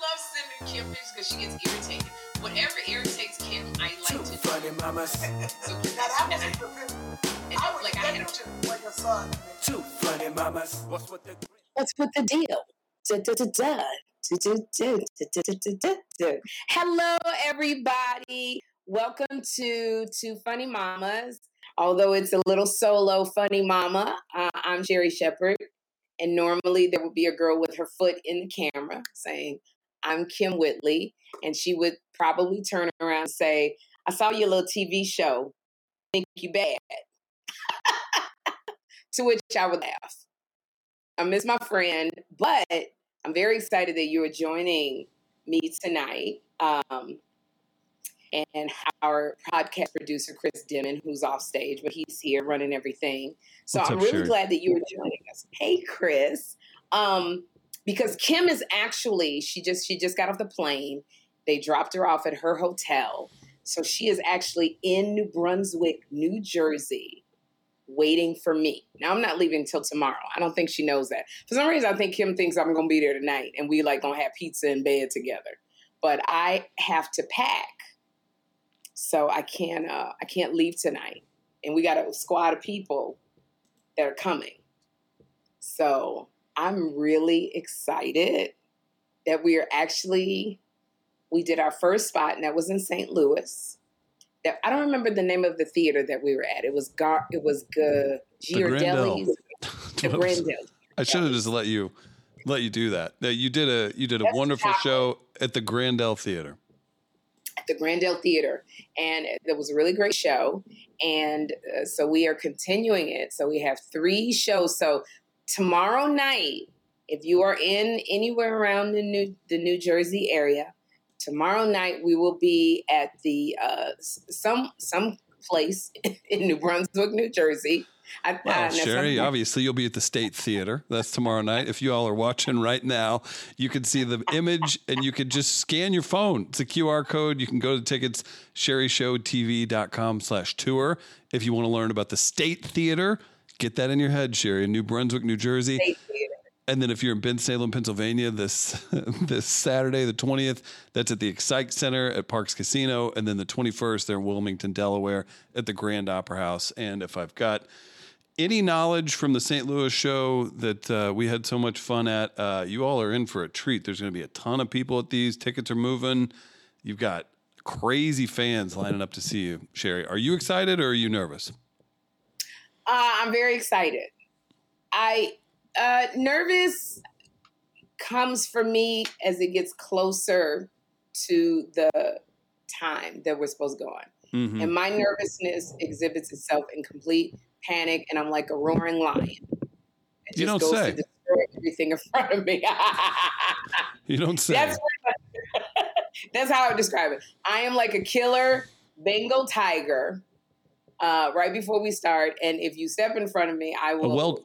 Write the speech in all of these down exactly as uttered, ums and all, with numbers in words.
love sending Kym pictures because she gets irritated. Whatever irritates Kym, I like to do. Funny mamas. So Kym, now that was and I was like, I had to play your son. Two funny mamas. What's with the? What's with the deal? Da da da da. Hello, everybody. Welcome to Two Funny Mamas. Although it's a little solo funny mama, uh, I'm Sherri Shepherd. And normally there would be a girl with her foot in the camera saying, I'm Kym Whitley. And she would probably turn around and say, I saw your little T V show. Think you bad. To which I would laugh. I miss my friend, but I'm very excited that you are joining me tonight. Um, and our podcast producer, Chris Denman, who's off stage, but he's here running everything. So What's I'm up, really Sherri? Glad that you were joining us. Hey, Chris. Um, because Kym is actually, she just she just got off the plane. They dropped her off at her hotel. So she is actually in New Brunswick, New Jersey, waiting for me. Now, I'm not leaving until tomorrow. I don't think she knows that. For some reason, I think Kym thinks I'm going to be there tonight, and we like going to have pizza in bed together. But I have to pack. So I can't, uh, I can't leave tonight. And we got a squad of people that are coming. So I'm really excited that we are actually, we did our first spot, and that was in Saint Louis. That I don't remember the name of the theater that we were at. It was Gar, it was G- Giardelli's. The Grandel. I should have just let you, let you do that. You did a, you did a That's wonderful show at the Grandel Theater. The Grandel Theater, and it was a really great show, and uh, so we are continuing it. So we have three shows. So tomorrow night, if you are in anywhere around the New the New Jersey area, tomorrow night we will be at the uh, some some place in New Brunswick, New Jersey. I, well, I Sherri, obviously you'll be at the State Theater. That's tomorrow night. If you all are watching right now, you can see the image and you can just scan your phone. It's a Q R code. You can go to tickets, Sherri Show T V dot com slash tour. If you want to learn about the State Theater, get that in your head, Sherri, in New Brunswick, New Jersey. State Theater. And then if you're in Bensalem, Pennsylvania, this this Saturday, the twentieth, that's at the Xcite Center at Parx Casino. And then the twenty-first, they're in Wilmington, Delaware at the Grand Opera House. And if I've got any knowledge from the Saint Louis show that uh, we had so much fun at, uh, you all are in for a treat. There's going to be a ton of people at these. Tickets are moving. You've got crazy fans lining up to see you, Sherri. Are you excited or are you nervous? Uh, I'm very excited. I uh, nervous comes for me as it gets closer to the time that we're supposed to go on. Mm-hmm. And my nervousness exhibits itself in complete panic, and I'm like a roaring lion. It you just don't goes say. To destroy everything in front of me. You don't say. That's, that's how I would describe it. I am like a killer Bengal tiger uh, right before we start, and if you step in front of me, I will. Well,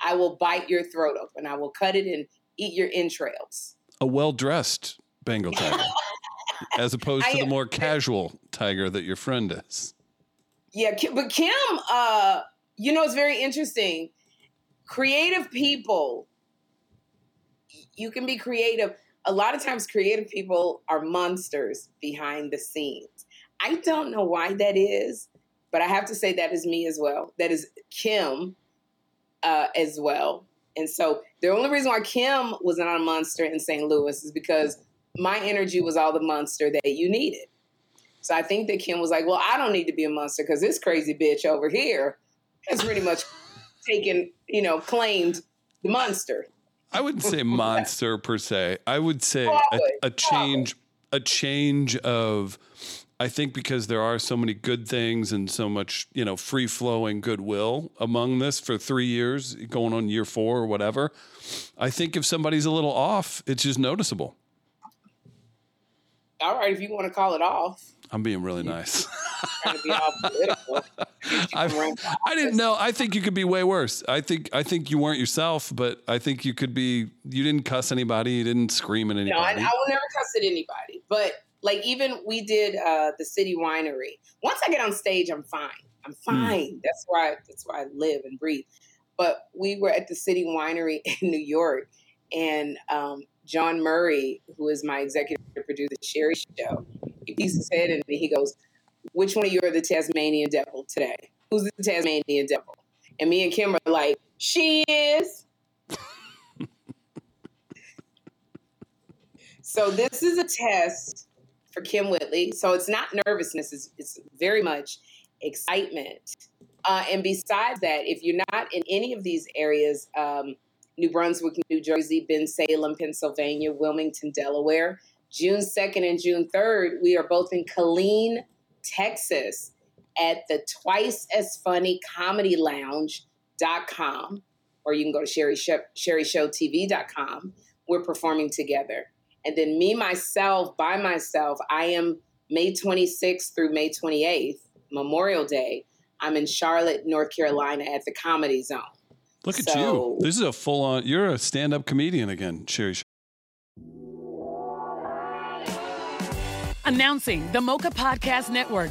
I will bite your throat open. I will cut it and eat your entrails. A well-dressed Bengal tiger, as opposed to am, the more casual tiger that your friend is. Yeah, but Kym, uh, you know, it's very interesting. Creative people, you can be creative. A lot of times creative people are monsters behind the scenes. I don't know why that is, but I have to say that is me as well. That is Kym uh, as well. And so the only reason why Kym was not a monster in Saint Louis is because my energy was all the monster that you needed. So I think that Kym was like, well, I don't need to be a monster because this crazy bitch over here has pretty much taken, you know, claimed the monster. I wouldn't say monster per se. I would say oh, I would. A, a change, oh. a change of, I think because there are so many good things and so much, you know, free flowing goodwill among this for three years going on year four or whatever. I think if somebody's a little off, it's just noticeable. All right, if you want to call it off. I'm being really nice. Trying to be all political. I, I didn't know. I think you could be way worse. I think I think you weren't yourself, but I think you could be. You didn't cuss anybody. You didn't scream at anybody. No, I, I will never cuss at anybody. But like even we did uh, the City Winery. Once I get on stage, I'm fine. I'm fine. Mm. That's why. That's why I live and breathe. But we were at the City Winery in New York, and um, John Murray, who is my executive producer, Sherri Show, he peeks his head and he goes, "Which one of you are the Tasmanian devil today? Who's the Tasmanian devil?" And me and Kym are like, "She is." So this is a test for Kym Whitley. So it's not nervousness. It's, it's very much excitement. Uh, and besides that, if you're not in any of these areas, um, New Brunswick, New Jersey, Bensalem, Pennsylvania, Wilmington, Delaware, June second and June third, we are both in Killeen, Texas at the Twice as Funny Comedy Lounge dot com, or you can go to Sherri Show T V dot com. We're performing together. And then me, myself, by myself, I am May twenty-sixth through May twenty-eighth, Memorial Day. I'm in Charlotte, North Carolina at the Comedy Zone. Look at so, you. This is a full on, you're a stand-up comedian again, Sherri. Announcing the Mocha Podcast Network,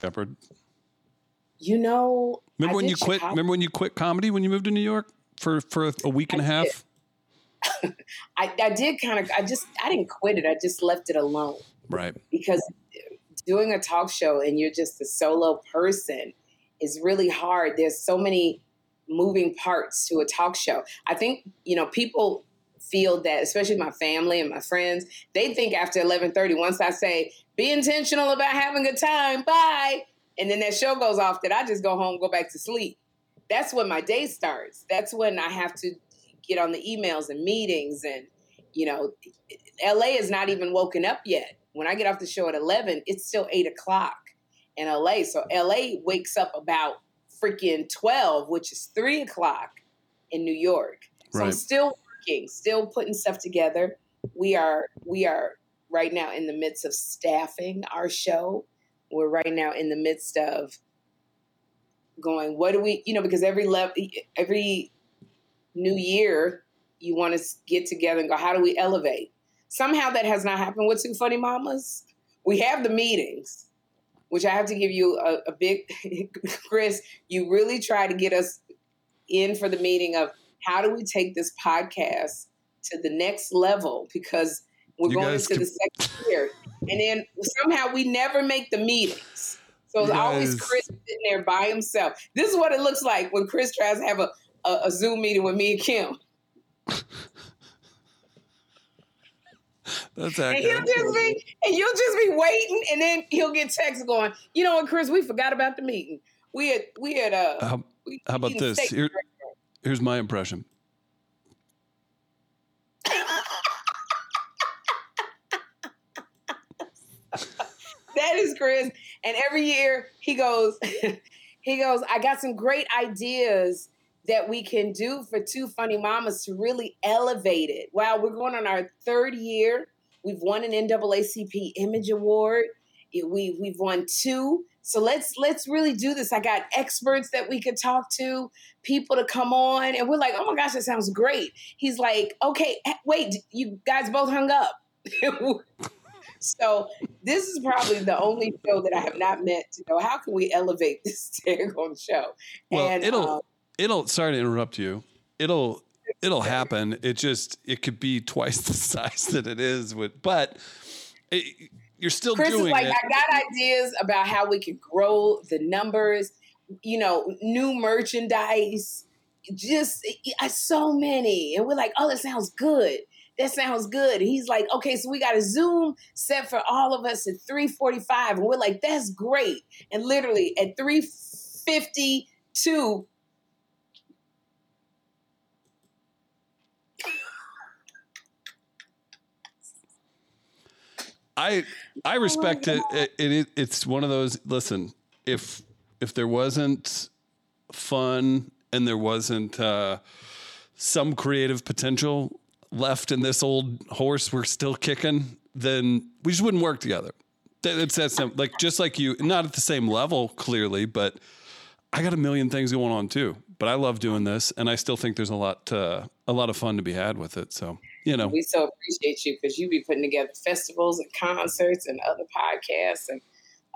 Shepherd, you know, remember I when you quit? Chicago. Remember when you quit comedy when you moved to New York for, for a week and I a half? I, I did kind of. I just I didn't quit it. I just left it alone. Right. Because doing a talk show and you're just a solo person is really hard. There's so many moving parts to a talk show. I think you know people feel that, especially my family and my friends, they think after eleven thirty, once I say, be intentional about having a good time, bye, and then that show goes off, that I just go home, go back to sleep. That's when my day starts. That's when I have to get on the emails and meetings. And, you know, L A is not even woken up yet. When I get off the show at eleven, it's still eight o'clock in L A. So L A wakes up about freaking twelve, which is three o'clock in New York. So right. I'm still... still putting stuff together. We are we are right now in the midst of staffing our show. We're right now in the midst of going, what do we, you know, because every level, every new year, you want to get together and go, how do we elevate? Somehow that has not happened with Two Funny Mamas. We have the meetings, which I have to give you a, a big, Chris, you really try to get us in for the meeting of, how do we take this podcast to the next level? Because we're you going into can... the second year. And then somehow we never make the meetings. So it's guys... always Chris sitting there by himself. This is what it looks like when Chris tries to have a, a, a Zoom meeting with me and Kym. That's and, he'll just be, and you'll just be waiting, and then he'll get texts going, you know what, Chris, we forgot about the meeting. We had, we had, uh, how, how about this? Here's my impression. That is Chris. And every year he goes, he goes, I got some great ideas that we can do for Two Funny Mamas to really elevate it. Wow, we're going on our third year. We've won an N double A C P Image Award. We, we've won two. So let's let's really do this. I got experts that we could talk to, people to come on. And we're like, oh, my gosh, that sounds great. He's like, okay, wait, you guys both hung up. So this is probably the only show that I have not met to go, how can we elevate this daggone show? Well, and, it'll, um, it'll, sorry to interrupt you. It'll, it'll happen. It just, it could be twice the size that it is with, but it, you're still Chris doing is like, it. I got ideas about how we could grow the numbers, you know, new merchandise, just so many. And we're like, oh, that sounds good. That sounds good. And he's like, okay, so we got a Zoom set for all of us at three forty-five. And we're like, that's great. And literally at three fifty-two, I I respect oh it. It, it. It's one of those, listen, if if there wasn't fun and there wasn't uh, some creative potential left in this old horse we're still kicking, then we just wouldn't work together. It's that simple. Like, just like you, not at the same level, clearly, but I got a million things going on too. But I love doing this, and I still think there's a lot uh, a lot of fun to be had with it, so... You know. We so appreciate you because you be putting together festivals and concerts and other podcasts and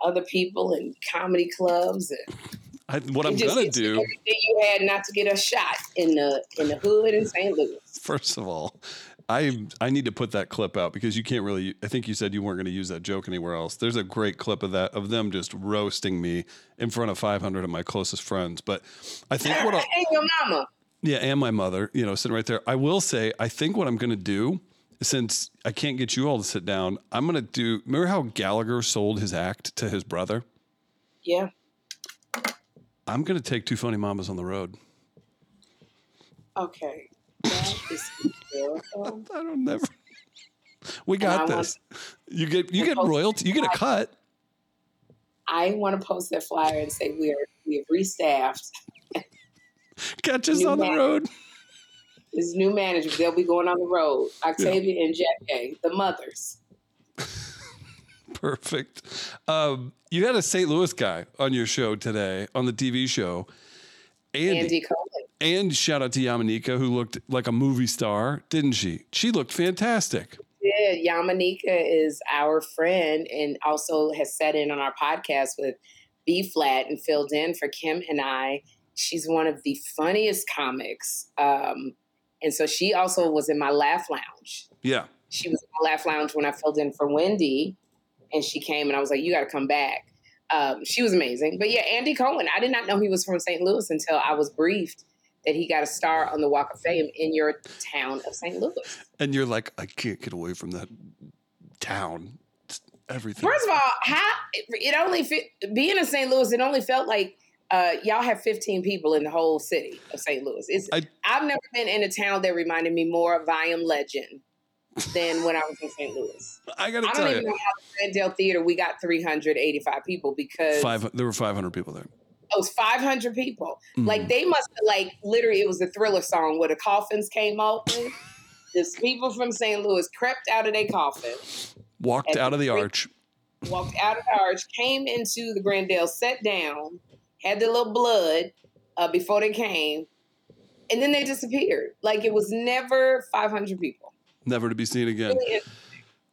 other people and comedy clubs. And I, what I'm going to do. Everything you had not to get us shot in the in the hood in Saint Louis. First of all, I I need to put that clip out because you can't really. I think you said you weren't going to use that joke anywhere else. There's a great clip of that of them just roasting me in front of five hundred of my closest friends. But I think what I and your mama. Yeah, and my mother, you know, sitting right there. I will say, I think what I'm going to do, since I can't get you all to sit down, I'm going to do, remember how Gallagher sold his act to his brother? Yeah. I'm going to take Two Funny Mamas on the road. Okay. That is beautiful. I don't never. We got this. You get you get royalty. You get a cut. I want to post that flyer and say we are we have restaffed. Catch us new on the manager. Road. This new manager, they'll be going on the road. Octavia yeah. and Jack A, the mothers. Perfect. Um, you had a Saint Louis guy on your show today, on the T V show. Andy, Andy Cohen. And shout out to Yamanika, who looked like a movie star, didn't she? She looked fantastic. Yeah, Yamanika is our friend and also has sat in on our podcast with B-Flat and filled in for Kym and I. She's one of the funniest comics. Um, and so she also was in my Laugh Lounge. Yeah. She was in my Laugh Lounge when I filled in for Wendy. And she came and I was like, you got to come back. Um, she was amazing. But yeah, Andy Cohen, I did not know he was from Saint Louis until I was briefed that he got a star on the Walk of Fame in your town of Saint Louis. And you're like, I can't get away from that town. It's everything. First of all, how it only being in Saint Louis, it only felt like, Uh, y'all have fifteen people in the whole city of Saint Louis. It's, I, I've never been in a town that reminded me more of I Am Legend than when I was in Saint Louis. I gotta I tell you, I don't even know how the Grandel Theater we got three hundred eighty-five people because five there were five hundred people there. It was five hundred people. Mm. Like they must have like literally it was a Thriller song where the coffins came open. This people from Saint Louis crept out of their coffin, walked out of the arch, walked out of the arch, came into the Grandel, sat down. Had their little blood uh, before they came, and then they disappeared. Like it was never five hundred people. Never to be seen again.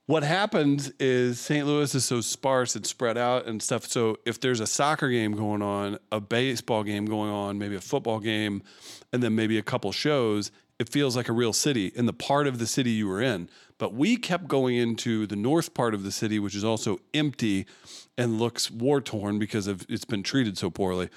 What happens is Saint Louis is so sparse, it's spread out and stuff. So if there's a soccer game going on, a baseball game going on, maybe a football game, and then maybe a couple shows, it feels like a real city in the part of the city you were in. But we kept going into the north part of the city, which is also empty and looks war-torn because of it's been treated so poorly.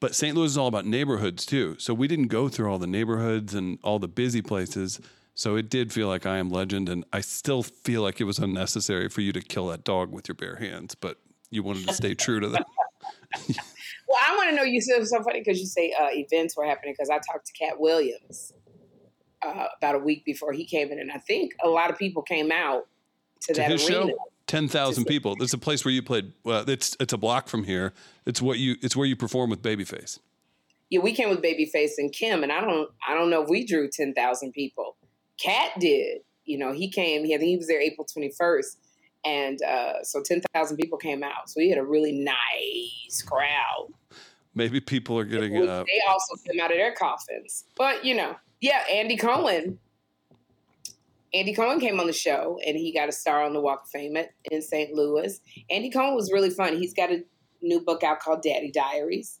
But Saint Louis is all about neighborhoods, too. So we didn't go through all the neighborhoods and all the busy places. So it did feel like I Am Legend, and I still feel like it was unnecessary for you to kill that dog with your bare hands, but you wanted to stay true to that. Well, I want to know, you said so funny because you say uh, events were happening because I talked to Cat Williams. Uh, about a week before he came in, and I think a lot of people came out to, to that arena. Show? ten thousand people. There's a place where you played. Uh, it's it's a block from here. It's what you. It's where you perform with Babyface. Yeah, we came with Babyface and Kym, and I don't. I don't know if we drew ten thousand people. Cat did. You know, he came. He, I think he was there April twenty-first, and uh, so ten thousand people came out. So we had a really nice crowd. Maybe people are getting it. Uh, they also came out of their coffins, but you know, yeah. Andy Cohen. Andy Cohen came on the show, and he got a star on the Walk of Fame at, in Saint Louis. Andy Cohen was really fun. He's got a new book out called Daddy Diaries.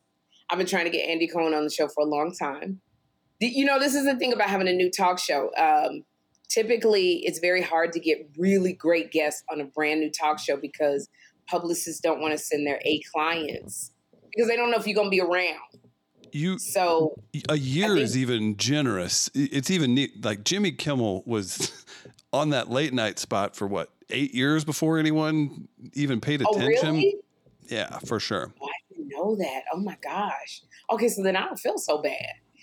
I've been trying to get Andy Cohen on the show for a long time. You know, this is the thing about having a new talk show. Um, typically, it's very hard to get really great guests on a brand new talk show because publicists don't want to send their A clients because they don't know if you're going to be around. You so a year think, is even generous. It's even neat. Like Jimmy Kimmel was on that late night spot for what, eight years before anyone even paid attention. Oh, really? Yeah, for sure. Oh, I didn't know that. Oh my gosh. Okay, so then I don't feel so bad.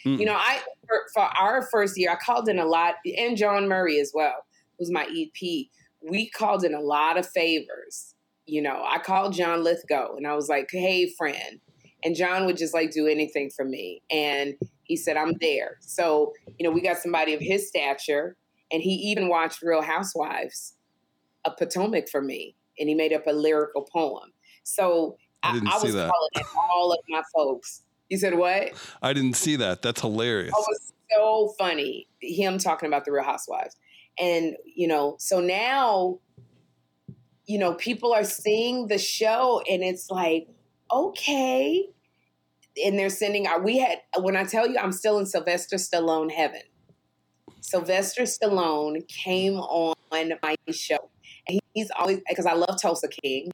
Mm-mm. You know, I for, for our first year, I called in a lot, and John Murray as well, who's my E P. We called in a lot of favors. You know, I called John Lithgow, and I was like, "Hey, friend." And John would just like do anything for me. And he said, I'm there. So, you know, we got somebody of his stature, and he even watched Real Housewives of Potomac for me. And he made up a lyrical poem. So I, I, I was that. calling at all of my folks. You said what? I didn't see that. That's hilarious. Oh, it was so funny. Him talking about the Real Housewives. And, you know, so now, you know, people are seeing the show, and it's like, okay. And they're sending our, we had, when I tell you, I'm still in Sylvester Stallone heaven. Sylvester Stallone came on my show. And he's always, because I love Tulsa King.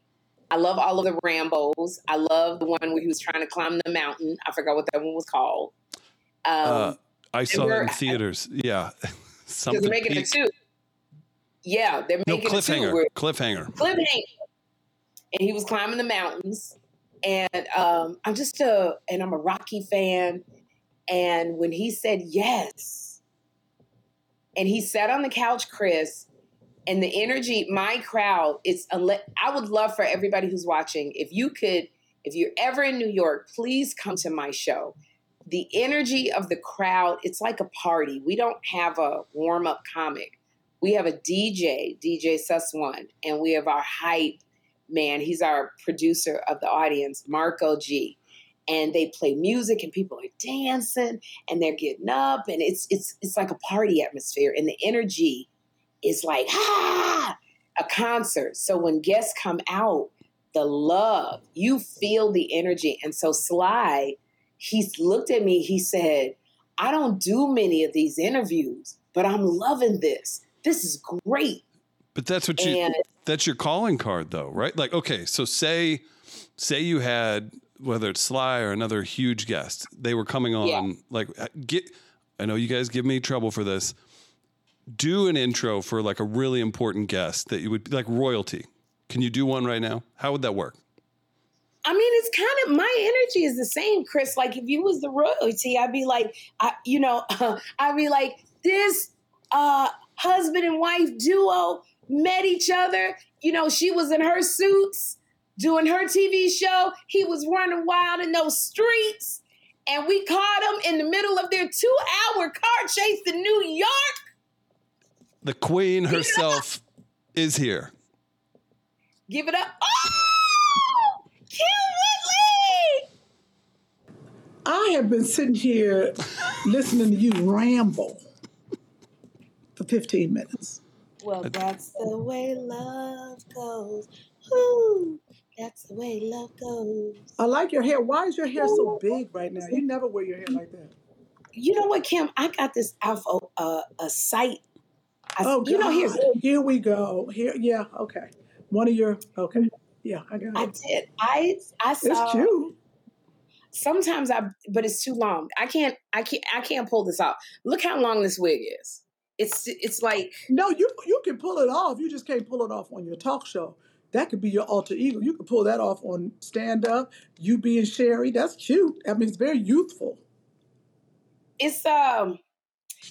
I love all of the Rambos. I love the one where he was trying to climb the mountain. I forgot what that one was called. Um, uh, I saw it in theaters. I, yeah. Something they're making peak. It a two. Yeah. They're making no, cliffhanger. It a two. Cliffhanger. Cliffhanger. And he was climbing the mountains. And um, I'm just a, and I'm a Rocky fan. And when he said yes, and he sat on the couch, Chris, and the energy, my crowd, it's, I would love for everybody who's watching, if you could, if you're ever in New York, please come to my show. The energy of the crowd, it's like a party. We don't have a warm-up comic. We have a D J, D J Suss one, and we have our hype man, he's our producer of the audience, Marco G. And they play music, and people are dancing, and they're getting up, and it's it's it's like a party atmosphere, and the energy is like ah, a concert. So when guests come out, the love, you feel the energy. And so Sly, he looked at me, he said, "I don't do many of these interviews, but I'm loving this. This is great." But that's what you, and, that's your calling card though, right? Like, okay, so say, say you had, whether it's Sly or another huge guest, they were coming on, yeah. like, get, I know you guys give me trouble for this. Do an intro for like a really important guest that you would like royalty. Can you do one right now? How would that work? I mean, it's kind of, my energy is the same, Chris. Like if you was the royalty, I'd be like, I, you know, I'd be like this uh, husband and wife duo met each other. You know, she was in her suits doing her T V show. He was running wild in those streets. And we caught him in the middle of their two hour car chase in New York. The queen herself is here. Give it up. Oh, Kym Whitley! I have been sitting here listening to you ramble for fifteen minutes. Well, that's the way love goes. Ooh, that's the way love goes. I like your hair. Why is your hair so big right now? You never wear your hair like that. You know what, Kym? I got this off of uh, a site. I, oh, you God. know, here, here we go. Here, yeah, okay. One of your, okay, yeah, I got it. I did. I, I saw. It's cute. Sometimes I, but it's too long. I can't. I can't. I can't pull this off. Look how long this wig is. It's it's like no, you you can pull it off. You just can't pull it off on your talk show. That could be your alter ego. You can pull that off on stand up. You being Sherri, that's cute. I mean, it's very youthful. It's um,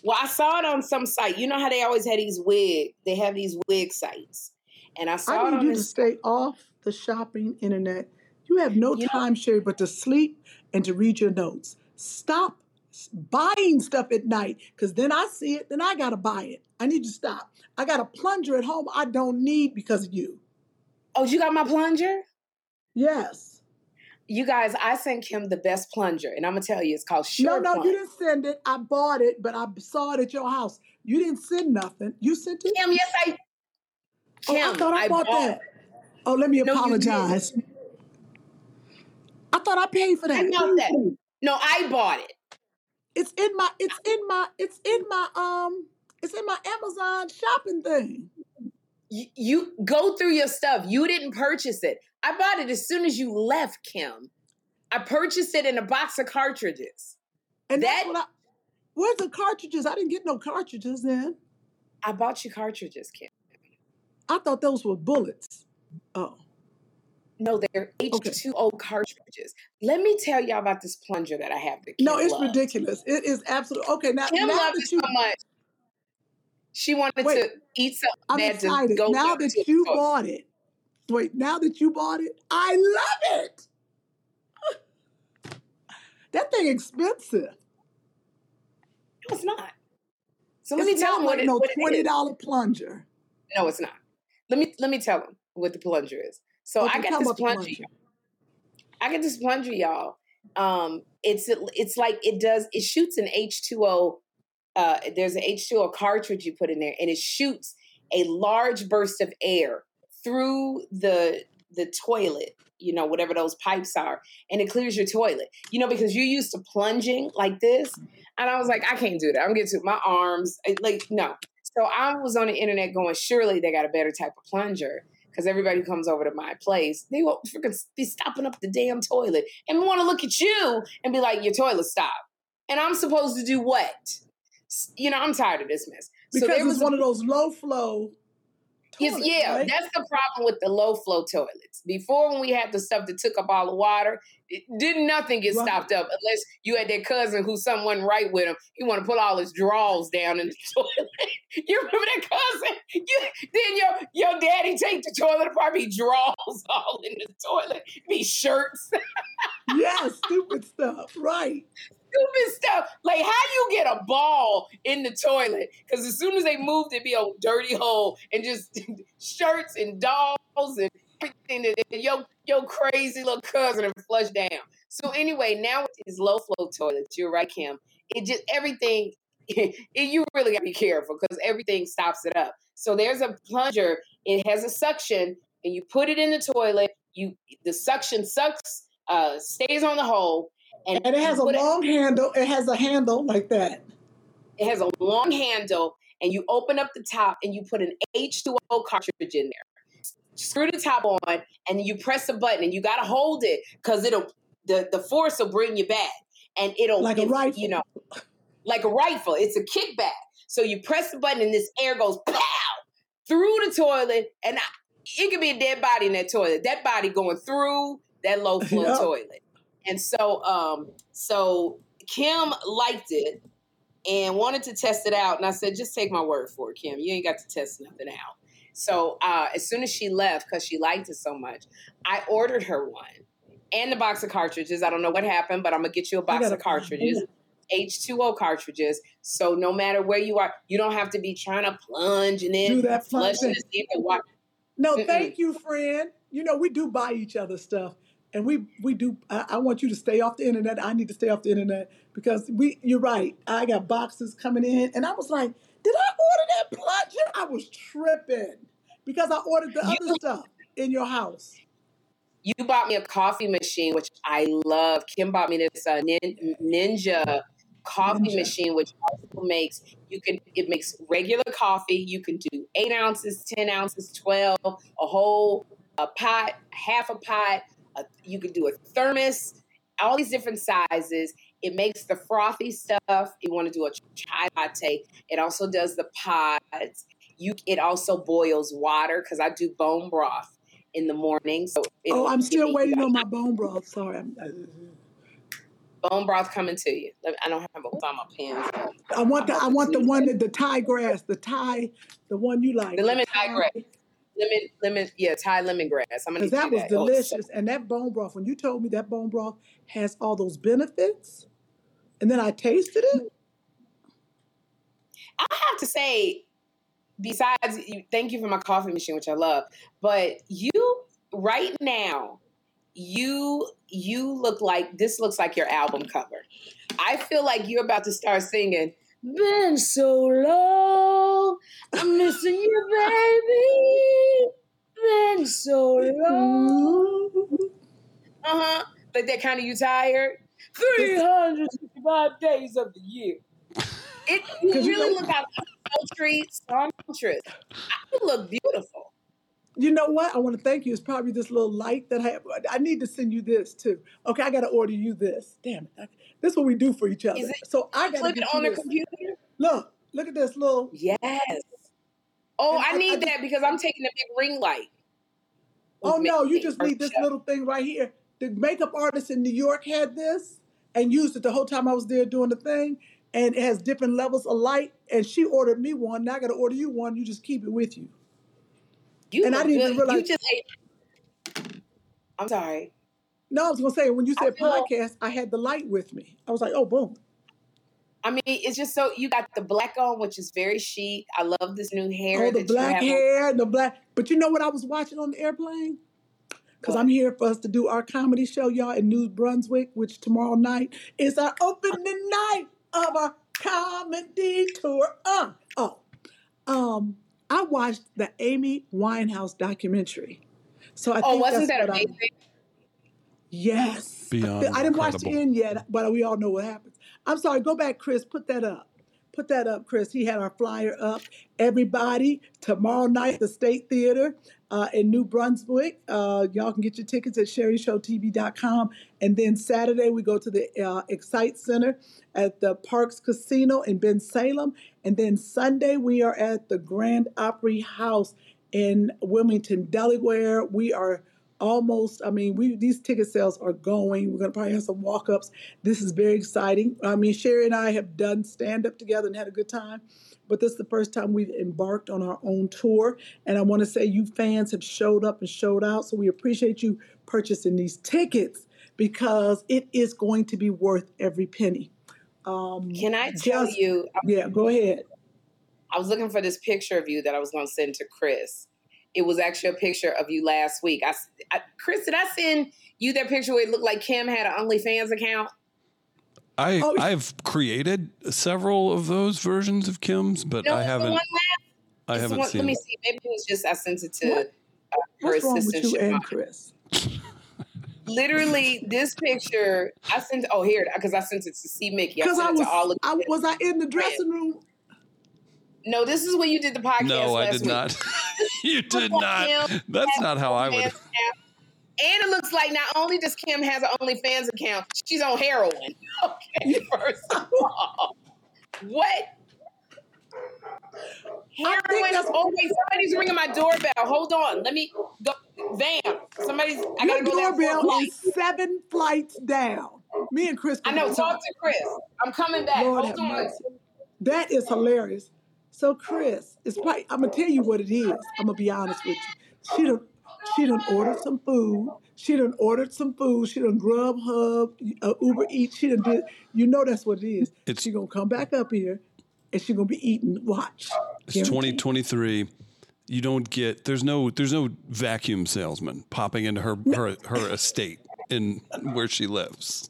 well, I saw it on some site. You know how they always had these wig. They have these wig sites, And I saw I need it on you his... to stay off the shopping internet. You have no you time, know... Sherri, but to sleep and to read your notes. Stop buying stuff at night, because then I see it, then I got to buy it. I need you to stop. I got a plunger at home I don't need because of you. Oh, you got my plunger? Yes. You guys, I sent him the best plunger, and I'm going to tell you, it's called Sure Plunge. No, no, Plunge. You didn't send it. I bought it, but I saw it at your house. You didn't send nothing. You sent it? Kym, yes, I... Oh, Kym, I thought I, I bought, bought that. It. Oh, let me no, apologize. I thought I paid for that. I know that. No, I bought it. It's in my, it's in my, it's in my, um, it's in my Amazon shopping thing. You, you go through your stuff. You didn't purchase it. I bought it as soon as you left, Kym. I purchased it in a box of cartridges. And that, that's what I, where's the cartridges? I didn't get no cartridges then. I bought you cartridges, Kym. I thought those were bullets. Oh. No, they're H two O cartridges. Let me tell y'all about this plunger that I have that Kym No, it's loves. Ridiculous. It is absolutely... Okay, now... Kym now loved that it you, so much. She wanted wait, to eat something. I'm that excited. Go now that you cook. bought it. Wait, now that you bought it, I love it! That thing expensive. No, it's not. So let it's me tell them like what, no what it is. No twenty dollars plunger. No, it's not. Let me let me tell them what the plunger is. So okay, I got this plunger, plunger. I got this plunger, y'all. Um, it's it's like it does. It shoots an H two O. Uh, there's an H two O cartridge you put in there, and it shoots a large burst of air through the the toilet. You know, whatever those pipes are, and it clears your toilet. You know, because you're used to plunging like this, and I was like, I can't do that. I'm getting to my arms. Like no. So I was on the internet going, surely they got a better type of plunger because everybody comes over to my place. They will freaking be stopping up the damn toilet and want to look at you and be like, your toilet stopped. And I'm supposed to do what? You know, I'm tired of this mess. Because so there was it's a, one of those low flow toilets. Yeah, right? That's the problem with the low flow toilets. Before when we had the stuff that took up all the water, it didn't nothing get right. stopped up unless you had that cousin who something wasn't right with him. He want to put all his drawers down in the toilet. You remember that cousin? You, then your your daddy take the toilet apart, be drawers all in the toilet, be shirts. Yeah, stupid stuff, right. Stupid stuff. Like, how you get a ball in the toilet? Because as soon as they moved, it'd be a dirty hole and just shirts and dolls and everything that your, your crazy little cousin and flush down. So anyway, now with these low flow toilets, you're right, Kym. It just, everything, it, you really got to be careful because everything stops it up. So there's a plunger. It has a suction and you put it in the toilet. You The suction sucks, uh, stays on the hole. And, and it has a long it, handle. It has a handle like that. It has a long handle, and you open up the top, and you put an H two O cartridge in there. Screw the top on, and you press a button, and you gotta hold it because it'll the, the force will bring you back, and it'll like it, a rifle, you know, like a rifle. It's a kickback. So you press the button, and this air goes pow through the toilet, and I, it could be a dead body in that toilet. That body going through that low floor yeah. toilet. And so, um, so Kym liked it and wanted to test it out. And I said, just take my word for it, Kym. You ain't got to test nothing out. So uh, as soon as she left, because she liked it so much, I ordered her one and the box of cartridges. I don't know what happened, but I'm going to get you a box of cartridges, H two O cartridges. So no matter where you are, you don't have to be trying to plunge and then flush and see the water. No, Mm-mm. thank you, friend. You know, we do buy each other stuff. And we we do. I, I want you to stay off the internet. I need to stay off the internet because we. You're right. I got boxes coming in, and I was like, "Did I order that plunger?" I was tripping because I ordered the you, other stuff in your house. You bought me a coffee machine, which I love. Kym bought me this uh, nin, Ninja coffee Ninja. machine, which also makes you can. It makes regular coffee. You can do eight ounces, ten ounces, twelve, a whole a pot, half a pot. A, you can do a thermos, all these different sizes. It makes the frothy stuff. You want to do a chai latte. It also does the pods. You. It also boils water because I do bone broth in the morning. So it, oh, I'm still waiting on my bone broth. Sorry. I'm, I, bone broth coming to you. I don't have a on my pens. I want the I want the one that the Tigress, the Thai, the one you like. The lemon Tigress. lemon, lemon, yeah, Thai lemongrass. I'm gonna that was that. delicious, oh, and that bone broth. When you told me that bone broth has all those benefits, and then I tasted it. I have to say, besides, thank you for my coffee machine, which I love, but you right now, you you look like this looks like your album cover. I feel like you're about to start singing. Been so long, I'm missing you, baby. Been so long. Uh-huh. Like that kind of you tired? three hundred sixty-five days of the year. It you really look out sultry, songstress. You look beautiful. You know what? I want to thank you. It's probably this little light that I have. I need to send you this too. Okay, I got to order you this. Damn it. I, this is what we do for each other. It, so I got to get it on the computer. Look, look at this little. Yes. Oh, I, I need I just, that because I'm taking a big ring light. Oh no, you just need this little thing right here. The makeup artist in New York had this and used it the whole time I was there doing the thing. And it has different levels of light. And she ordered me one. Now I got to order you one. You just keep it with you. You and I didn't good. even realize. You just ate. I'm sorry. No, I was going to say, when you said I podcast, I had the light with me. I was like, oh, boom. I mean, it's just so, you got the black on, which is very chic. I love this new hair. Oh, the that black you have hair, on. the black. But you know what I was watching on the airplane? Because I'm here for us to do our comedy show, y'all, in New Brunswick, which tomorrow night is our opening night of our comedy tour. Uh, oh, um, I watched the Amy Winehouse documentary. So I oh, think wasn't that's that amazing? I, yes. Beyond I didn't incredible. watch the end yet, but we all know what happens. I'm sorry. Go back, Chris. Put that up. Put that up, Chris. He had our flyer up. Everybody, tomorrow night, the State Theater uh, in New Brunswick. Uh, y'all can get your tickets at Sherri Show T V dot com. And then Saturday, we go to the uh, Xcite Center at the Parx Casino in Bensalem. And then Sunday, we are at the Grand Opera House in Wilmington, Delaware. We are almost, I mean, we these ticket sales are going. We're going to probably have some walk-ups. This is very exciting. I mean, Sherri and I have done stand-up together and had a good time, but this is the first time we've embarked on our own tour, and I want to say you fans have showed up and showed out, so we appreciate you purchasing these tickets because it is going to be worth every penny. Um, Can I tell just, you? Yeah, go ahead. I was looking for this picture of you that I was going to send to Chris. It was actually a picture of you last week. I, I, Chris, did I send you that picture where it looked like Kym had an OnlyFans account? I, oh, I've created several of those versions of Kym's, but you know, I haven't. I haven't one, seen. Let me see. Maybe it was just I sent it to uh, her assistant. What's wrong with you and Chris? Literally, this picture I sent. Oh, here because I sent it to C. Mickey. Because I, I was. All of I, was I in the dressing room? No, this is when you did the podcast. No, last I did week. not. You did not. Kym That's not how I would. Account. And it looks like not only does Kym has an OnlyFans account, she's on heroin. Okay, first of all, what? Heroin is always. Somebody's ringing my doorbell. Hold on, let me go. Damn, somebody's. I gotta go down. Your doorbell is seven flights down. Me and Chris. I know. Talk time. to Chris. I'm coming back. Lord Hold on. Mercy. That is hilarious. So Chris, it's probably, I'm gonna tell you what it is. I'm gonna be honest with you. She done, she done ordered some food. She done ordered some food. She done Grubhub, uh, Uber Eats. She done did. You know that's what it is. It's, she gonna come back up here, and she gonna be eating. Watch. It's twenty twenty-three. You don't get. There's no. There's no vacuum salesman popping into her her her estate in where she lives.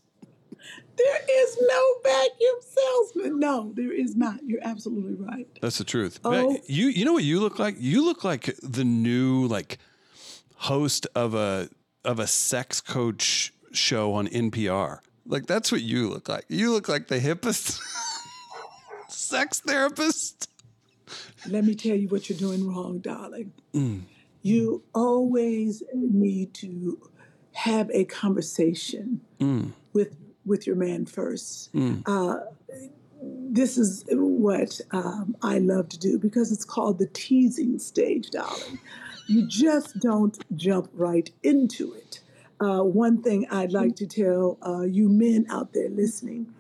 There is no vacuum salesman. No, there is not. You're absolutely right. That's the truth. Oh. You you know what you look like? You look like the new like host of a of a sex coach show on N P R. Like that's what you look like. You look like the hippest sex therapist. Let me tell you what you're doing wrong, darling. Mm. You always need to have a conversation mm. with with your man first. Mm. Uh, this is what um, I love to do because it's called the teasing stage, darling. You just don't jump right into it. Uh, one thing I'd like to tell uh, you men out there listening,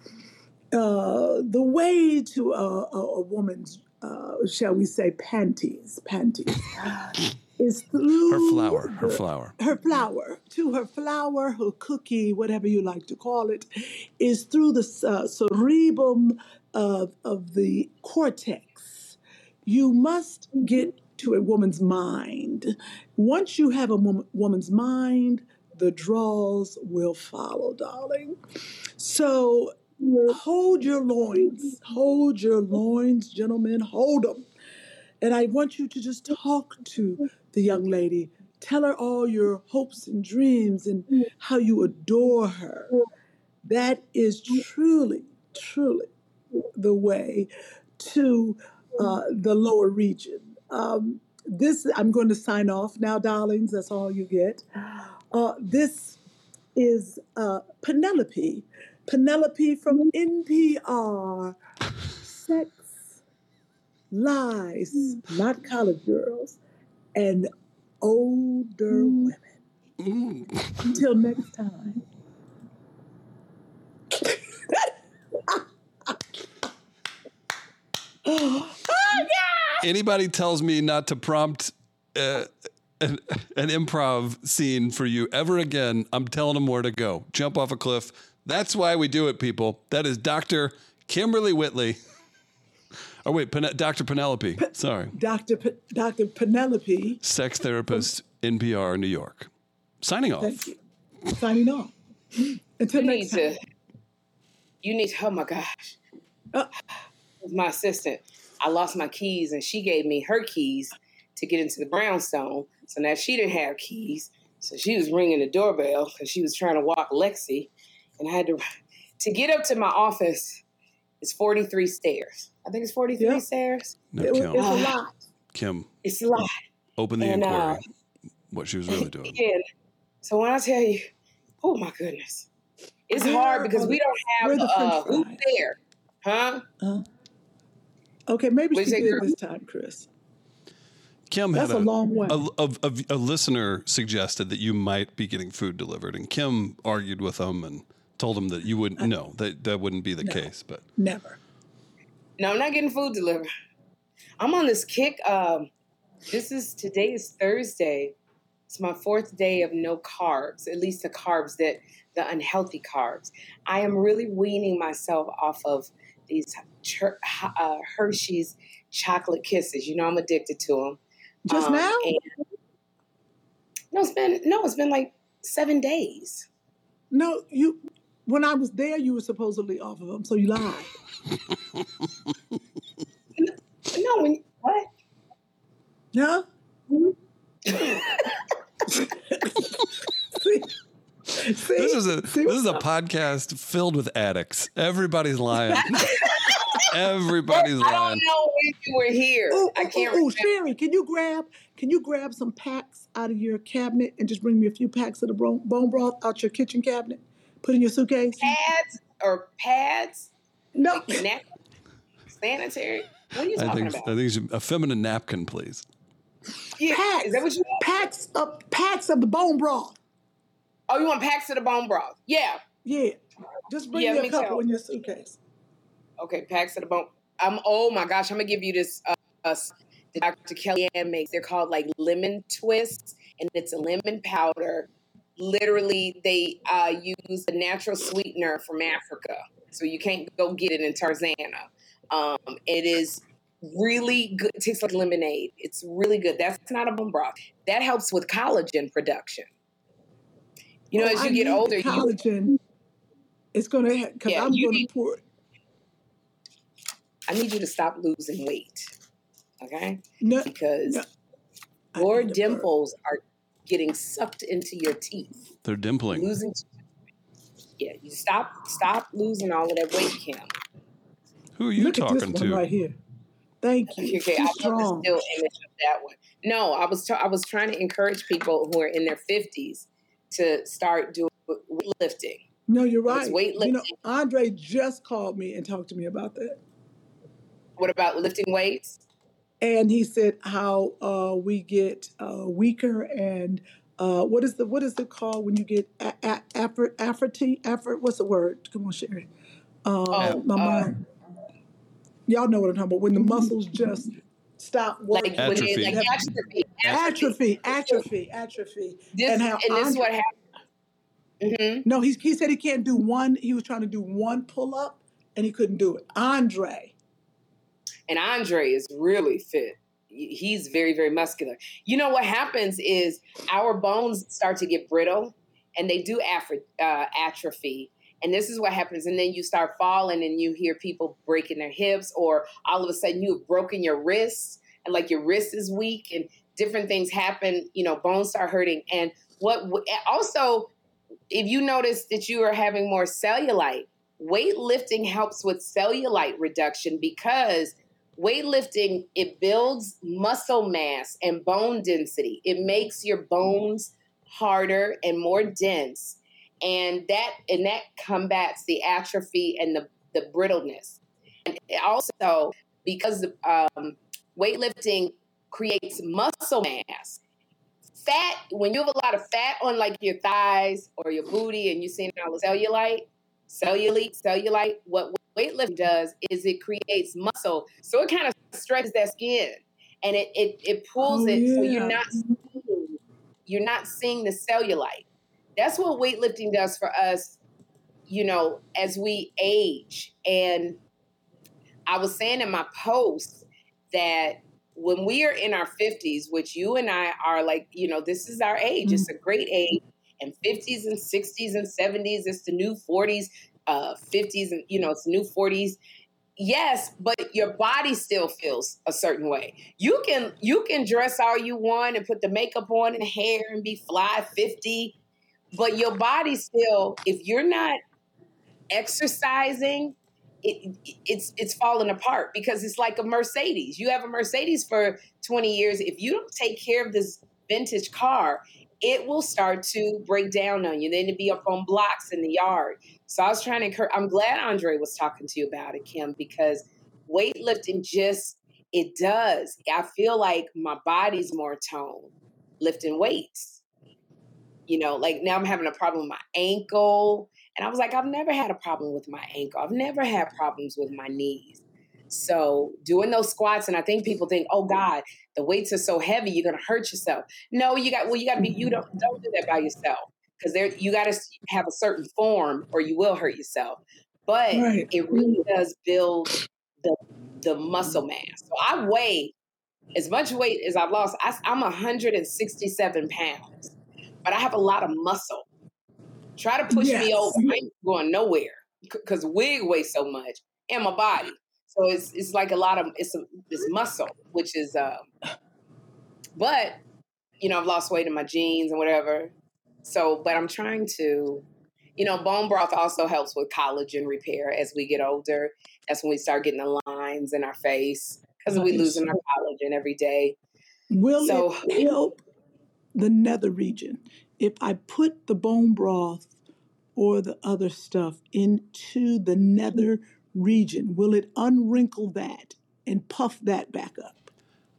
uh, the way to a, a, a woman's, uh, shall we say, panties, panties, is through her flower, her, her flower, her flower to her flower, her cookie, whatever you like to call it, is through the uh, cerebrum of of the cortex. You must get to a woman's mind. Once you have a woman, woman's mind, the draws will follow, darling. So hold your loins, hold your loins, gentlemen, hold them. And I want you to just talk to the young lady. Tell her all your hopes and dreams and how you adore her. That is truly, truly the way to uh, the lower region. Um, this, I'm going to sign off now, darlings. That's all you get. Uh, this is uh, Penelope. Penelope from N P R. Sex, lies, not college girls, and older women. Mm. Until next time. Oh, yeah! Anybody tells me not to prompt uh, an, an improv scene for you ever again, I'm telling them where to go. Jump off a cliff. That's why we do it, people. That is Doctor Kimberly Whitley. Oh, wait, Pen- Doctor Penelope. Pe- Sorry. Doctor Pe- Doctor Penelope. Sex therapist, N P R, New York. Signing off. Thank you. Signing off. Until you next need time. To, you need to, oh, my gosh. Uh, my assistant. I lost my keys, and she gave me her keys to get into the brownstone. So now she didn't have keys. So she was ringing the doorbell because she was trying to walk Lexi. And I had to, to get up to my office, it's forty-three stairs. I think it's forty-three yeah. stairs. No, it, Kym. It's a lot. Kym. It's a lot. Open the and, inquiry. Uh, what she was really doing. And so when I tell you, oh my goodness, it's hard because we don't have the uh, who's there, huh? Uh, okay, maybe what she did it this time, Chris. Kym That's had a, a long way. A, a, a, a listener suggested that you might be getting food delivered, and Kym argued with them and told them that you wouldn't. No, that that wouldn't be the no, case. But never. No, I'm not getting food delivered. I'm on this kick. Um, this is today is Thursday. It's my fourth day of no carbs, at least the carbs that the unhealthy carbs. I am really weaning myself off of these Her- uh, Hershey's chocolate kisses. You know I'm addicted to them. Just um, now? And, no, it's been no, it's been like seven days. No, you. When I was there, you were supposedly off of them, so you lied. No, when what? No. See, see, this is a see this is a podcast filled with addicts. Everybody's lying. Everybody's lying. I don't know when you were here. Ooh, I can't ooh, ooh, Sherri, can you grab can you grab some packs out of your cabinet and just bring me a few packs of the bone broth out your kitchen cabinet? Put in your suitcase. Pads or pads? No. Like nap- sanitary? What are you talking I think, about? I think it's a feminine napkin, please. Yeah, packs, is that what you want? Packs of, packs of the bone broth. Oh, you want packs of the bone broth? Yeah. Yeah. Just bring yeah, me a couple tell. in your suitcase. Okay, packs of the bone. I'm. Oh, my gosh. I'm going to give you this. Uh, uh, that Doctor Kellyanne makes. They're called, like, lemon twists, and it's a lemon powder. Literally, they uh, use a natural sweetener from Africa, so you can't go get it in Tarzana. Um, it is really good. It tastes like lemonade. It's really good. That's not a bone broth. That helps with collagen production. You know, oh, as you I get older, you collagen. It's gonna ha- cause yeah, I'm gonna need, pour it. I need you to stop losing weight, okay? No, because no, your dimples are getting sucked into your teeth. They're dimpling. Losing. Yeah, you stop stop losing all of that weight, Kym. Who are you Look talking at this one to? Right here. Thank you. Okay, I strong. Still image of that one. No, I was ta- I was trying to encourage people who are in their fifties to start doing weightlifting. No, you're right. Weightlifting. You know, Andre just called me and talked to me about that. What about lifting weights? And he said how uh, we get uh, weaker and uh, what is the what is it called when you get a- a- effort, afferty, effort? What's the word? Come on, Sherri. Um, oh, my uh, mind. Y'all know what I'm talking about. When the muscles just stop working. Like, atrophy. It, like, atrophy. Atrophy. Atrophy. Atrophy. Atrophy. This, and how and this Andre, is what happened. Mm-hmm. No, he, he said he can't do one. He was trying to do one pull-up, and he couldn't do it. Andre. And Andre is really fit. He's very, very muscular. You know what happens is our bones start to get brittle, and they do afri- uh, atrophy. And this is what happens. And then you start falling, and you hear people breaking their hips, or all of a sudden you've broken your wrist, and like your wrist is weak, and different things happen. You know, bones start hurting. And what w- also, if you notice that you are having more cellulite, weightlifting helps with cellulite reduction, because weightlifting, it builds muscle mass and bone density. It makes your bones harder and more dense. And that and that combats the atrophy and the, the brittleness. And also, because um, weightlifting creates muscle mass, fat, when you have a lot of fat on like your thighs or your booty, and you're seeing all the cellulite, cellulite, cellulite, what weightlifting does is it creates muscle. So it kind of stretches that skin, and it it, it pulls oh, it. Yeah. So you're not, seeing, you're not seeing the cellulite. That's what weightlifting does for us, you know, as we age. And I was saying in my post that when we are in our fifties, which you and I are like, you know, this is our age. It's a great age. And fifties and sixties and seventies, it's the new forties, uh, fifties, and, you know, it's new forties. Yes, but your body still feels a certain way. You can you can dress all you want and put the makeup on and hair and be fly fifty. But your body still, if you're not exercising, it, it's it's falling apart, because it's like a Mercedes. You have a Mercedes for twenty years. If you don't take care of this vintage car, it will start to break down on you. Then it'll be up on blocks in the yard. So I was trying to encourage, I'm glad Andre was talking to you about it, Kym, because weightlifting just, it does. I feel like my body's more toned lifting weights. You know, like now I'm having a problem with my ankle. And I was like, I've never had a problem with my ankle. I've never had problems with my knees. So doing those squats, and I think people think, oh God, the weights are so heavy, you're gonna hurt yourself. No, you got well, you gotta be you don't don't do that by yourself. Because there you gotta have a certain form or you will hurt yourself. But right. It really does build the the muscle mass. So I weigh as much weight as I've lost. I, I'm one hundred sixty-seven pounds. But I have a lot of muscle. Try to push yes. me over. I ain't going nowhere, because wig weighs so much in my body. So it's it's like a lot of, it's, a, it's muscle, which is, um, but, you know, I've lost weight in my jeans and whatever. So, but I'm trying to, you know, bone broth also helps with collagen repair as we get older. That's when we start getting the lines in our face, because we're losing our collagen every day. Will so, it help? The nether region. If I put the bone broth or the other stuff into the nether region, will it unwrinkle that and puff that back up?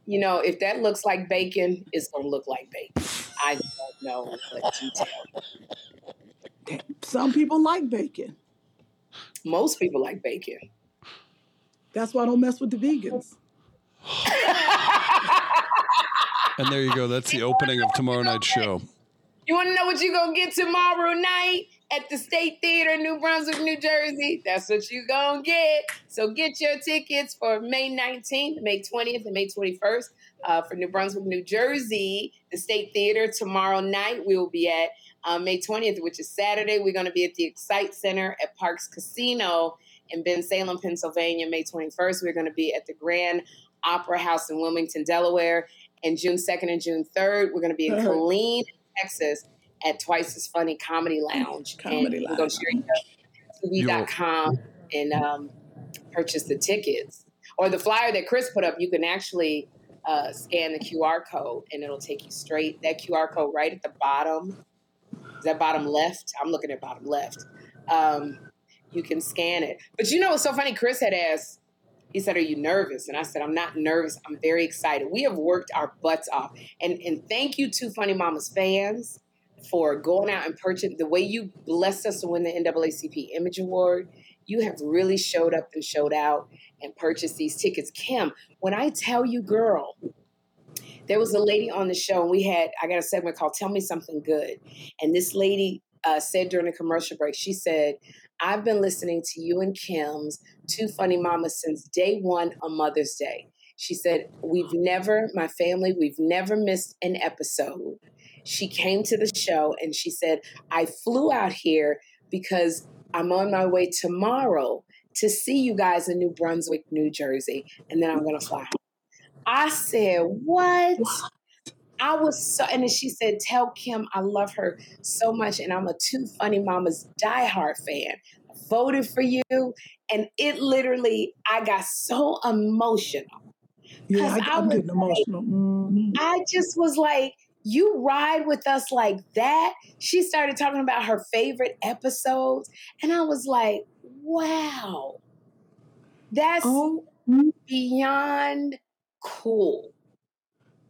You know, if that looks like bacon, it's going to look like bacon. I don't know what to tell you. Some people like bacon. Most people like bacon. That's why I don't mess with the vegans. And there you go. That's the opening of tomorrow night's show. You want to know what you're going to get tomorrow night at the State Theater in New Brunswick, New Jersey? That's what you're going to get. So get your tickets for May nineteenth, May twentieth, and May twenty-first uh, for New Brunswick, New Jersey. The State Theater tomorrow night we will be at uh, May twentieth, which is Saturday. We're going to be at the Xcite Center at Parx Casino in Bensalem, Pennsylvania, May twenty-first. We're going to be at the Grand Opera House in Wilmington, Delaware. And June second and June third, we're going to be in Killeen, Texas at Twice as Funny Comedy Lounge. Comedy and Lounge. Go to T V dot com and um, purchase the tickets. Or the flyer that Chris put up, you can actually uh, scan the Q R code and it'll take you straight. That Q R code right at the bottom, is that bottom left? I'm looking at bottom left. Um, you can scan it. But you know what's so funny? Chris had asked, he said, are you nervous? And I said, I'm not nervous. I'm very excited. We have worked our butts off. And and thank you, Two Funny Mamas fans, for going out and purchasing. The way you blessed us to win the N double A C P Image Award you have really showed up and showed out and purchased these tickets. Kym, when I tell you, girl, there was a lady on the show, and we had, I got a segment called Tell Me Something Good. And this lady uh, said during the commercial break, she said, I've been listening to you and Kym's Two Funny Mamas since day one on Mother's Day. She said, we've never, my family, we've never missed an episode. She came to the show and she said, I flew out here because I'm on my way tomorrow to see you guys in New Brunswick, New Jersey, and then I'm going to fly home. I said, what? I was so, and then she said, tell Kym I love her so much, and I'm a Two Funny Mamas diehard fan. I voted for you, and it literally, I got so emotional. Yeah, I, I'm I getting like, emotional. Mm-hmm. I just was like, you ride with us like that? She started talking about her favorite episodes, and I was like, wow, that's oh. beyond cool.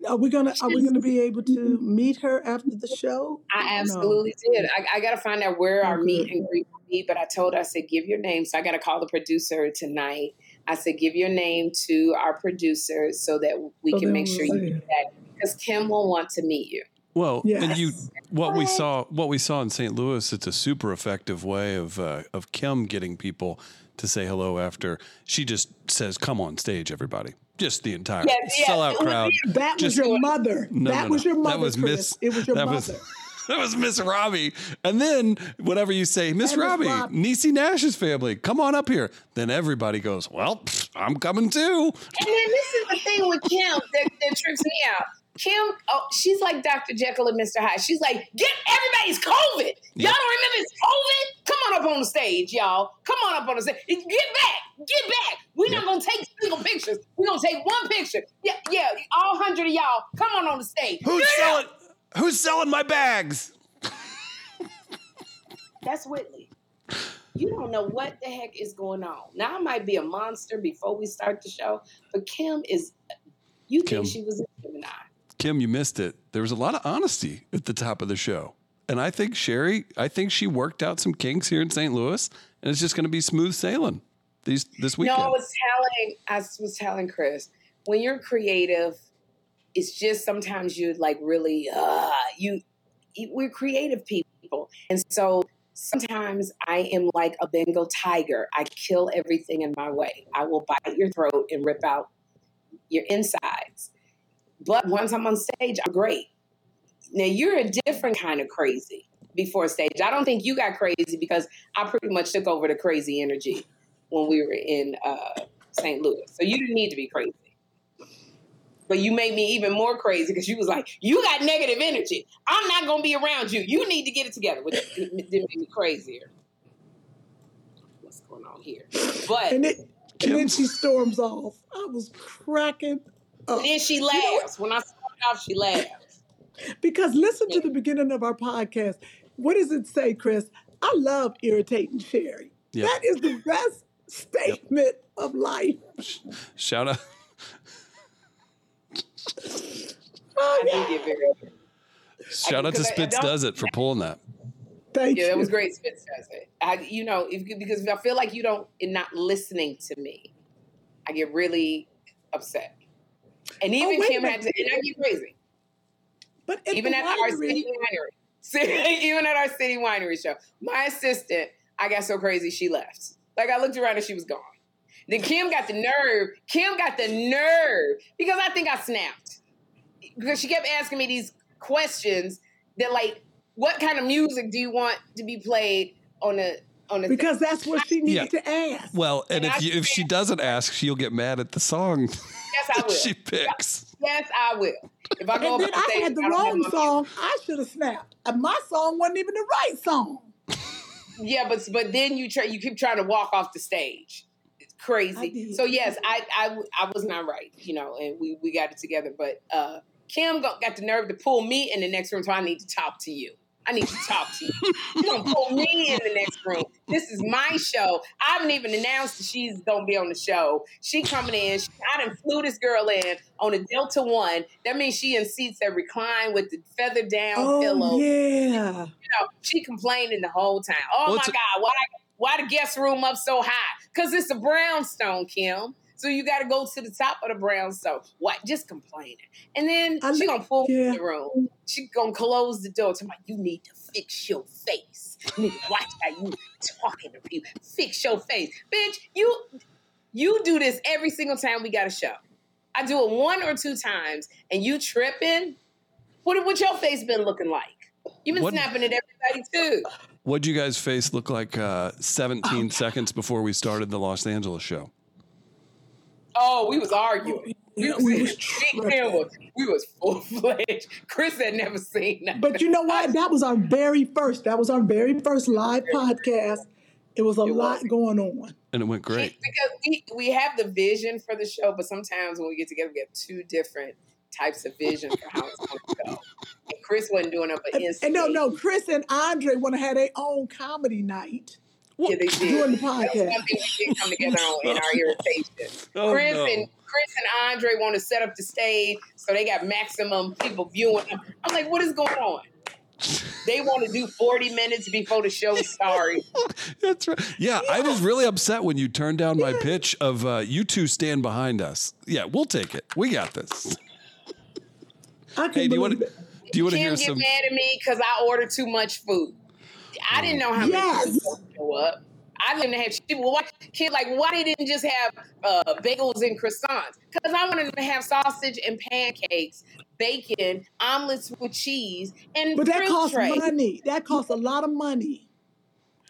Are we gonna Are we gonna be able to meet her after the show? I absolutely no. did. I, I got to find out where okay. our meet and greet will be. But I told her, I said, give your name. So I got to call the producer tonight. I said, give your name to our producer so that we so can make sure you do that, because Kym will want to meet you. Well, yes. and you, what we saw, what we saw in Saint Louis, it's a super effective way of uh, of Kym getting people to say hello after she just says, "Come on stage, everybody!" Just the entire yes, sellout yes. crowd. That just, was your mother. No, that no, no. was your mother. That was Miss. It was your that mother. Was, that was Miss Robbie. And then whatever you say, Miss Robbie, Robbie, Niecy Nash's family, come on up here. Then everybody goes, "Well, pff, I'm coming too." And then this is the thing with Kym that, that trips me out. Kym, oh, she's like Doctor Jekyll and Mister Hyde. She's like, get everybody's COVID. Y'all yep. don't remember it's COVID? Come on up on the stage, y'all. Come on up on the stage. Get back. Get back. We're yep. not going to take single pictures. We're going to take one picture. Yeah, yeah. All hundred of y'all, come on on the stage. Who's yeah. selling Who's selling my bags? That's Whitley. You don't know what the heck is going on. Now, I might be a monster before we start the show, but Kym is, you Kym. think she was a Gemini. Kym, you missed it. There was a lot of honesty at the top of the show. And I think Sherri, I think she worked out some kinks here in Saint Louis, and it's just going to be smooth sailing these this weekend. No, I was telling, I was telling Chris, when you're creative, it's just sometimes you like really, uh, you, we're creative people. And so sometimes I am like a Bengal tiger. I kill everything in my way. I will bite your throat and rip out your insides. But once I'm on stage, I'm great. Now, you're a different kind of crazy before stage. I don't think you got crazy because I pretty much took over the crazy energy when we were in uh, Saint Louis. So you didn't need to be crazy. But you made me even more crazy because you was like, you got negative energy. I'm not going to be around you. You need to get it together, which did make me crazier. What's going on here? But and, it, and then she storms off. I was cracking. Oh. And then she laughs. You know, when I start off, she laughs. Because listen yeah. to the beginning of our podcast. What does it say, Chris? I love irritating Sherri. Yep. That is the best statement yep. of life. Shout out. oh, yeah. I did get very Shout out to Spitz Does It for pulling that. Thank yeah, you. Yeah, that was great, Spitz Does It. I, you know, if, because if I feel like you don't, and not listening to me, I get really upset. And even oh, Kym had to, and I get crazy. But at even at winery, our city winery, even at our city winery show, my assistant, I got so crazy she left. Like I looked around and she was gone. Then Kym got the nerve. Kym got the nerve because I think I snapped because she kept asking me these questions that like, what kind of music do you want to be played on a because thing. That's what she needed yeah. to ask. Well, and, and if you, if she doesn't ask, she'll get mad at the song. Yes, I will. She picks. Yes, I will. If I go and then I stage, had the I wrong song. I should have snapped. My song wasn't even the right song. yeah, but but then you try. You keep trying to walk off the stage. It's crazy. So yes, I, I I was not right. You know, and we we got it together. But uh, Kym got, got the nerve to pull me in the next room. So I need to talk to you. I need to talk to you. You're going to pull me in the next room. This is my show. I haven't even announced that she's going to be on the show. She coming in. She, I done flew this girl in on a Delta One. That means she in seats that recline with the feather down oh, pillow. yeah. You know, she complaining the whole time. Oh, well, my God. Why Why the guest room up so high? Because it's a brownstone, Kym. So you got to go to the top of the brownstone. What? Just complaining. And then I she going to pull yeah. in the room. She going to close the door. Talking about, you need to fix your face. You need to watch how you talking to people. Fix your face. Bitch, you, you do this every single time we got a show. I do it one or two times, and you tripping? What what your face been looking like? You've been what, snapping at everybody, too. What'd you guys' face look like uh, seventeen oh. seconds before we started the Los Angeles show? Oh, we was arguing. We yeah, was, we, was was, we was full-fledged. Chris had never seen that. But you know what? That was our very first. That was our very first live podcast. It was a it lot was. going on. And it went great. Because we, we have the vision for the show, but sometimes when we get together, we have two different types of vision for how it's going to go. And Chris wasn't doing up an Instagram. And no, no, Chris and Andre want to have their own comedy night. Yeah, they did. Doing the podcast. That was something we did come together on in our irritation. Oh, Chris no. and Chris and Andre want to set up the stage so they got maximum people viewing. I'm like, what is going on? They want to do forty minutes before the show starts. That's right. Yeah, yeah, I was really upset when you turned down yeah. my pitch of uh, you two stand behind us. Yeah, we'll take it. We got this. I can hey, do you want to do you want to hear some? Kym get mad at me because I ordered too much food. I didn't know how yes. many people would show up. I didn't have people. Why, Kym, like, why they didn't just have uh, bagels and croissants? Because I wanted to have sausage and pancakes, bacon, omelets with cheese, and but that costs tray. money. That costs a lot of money.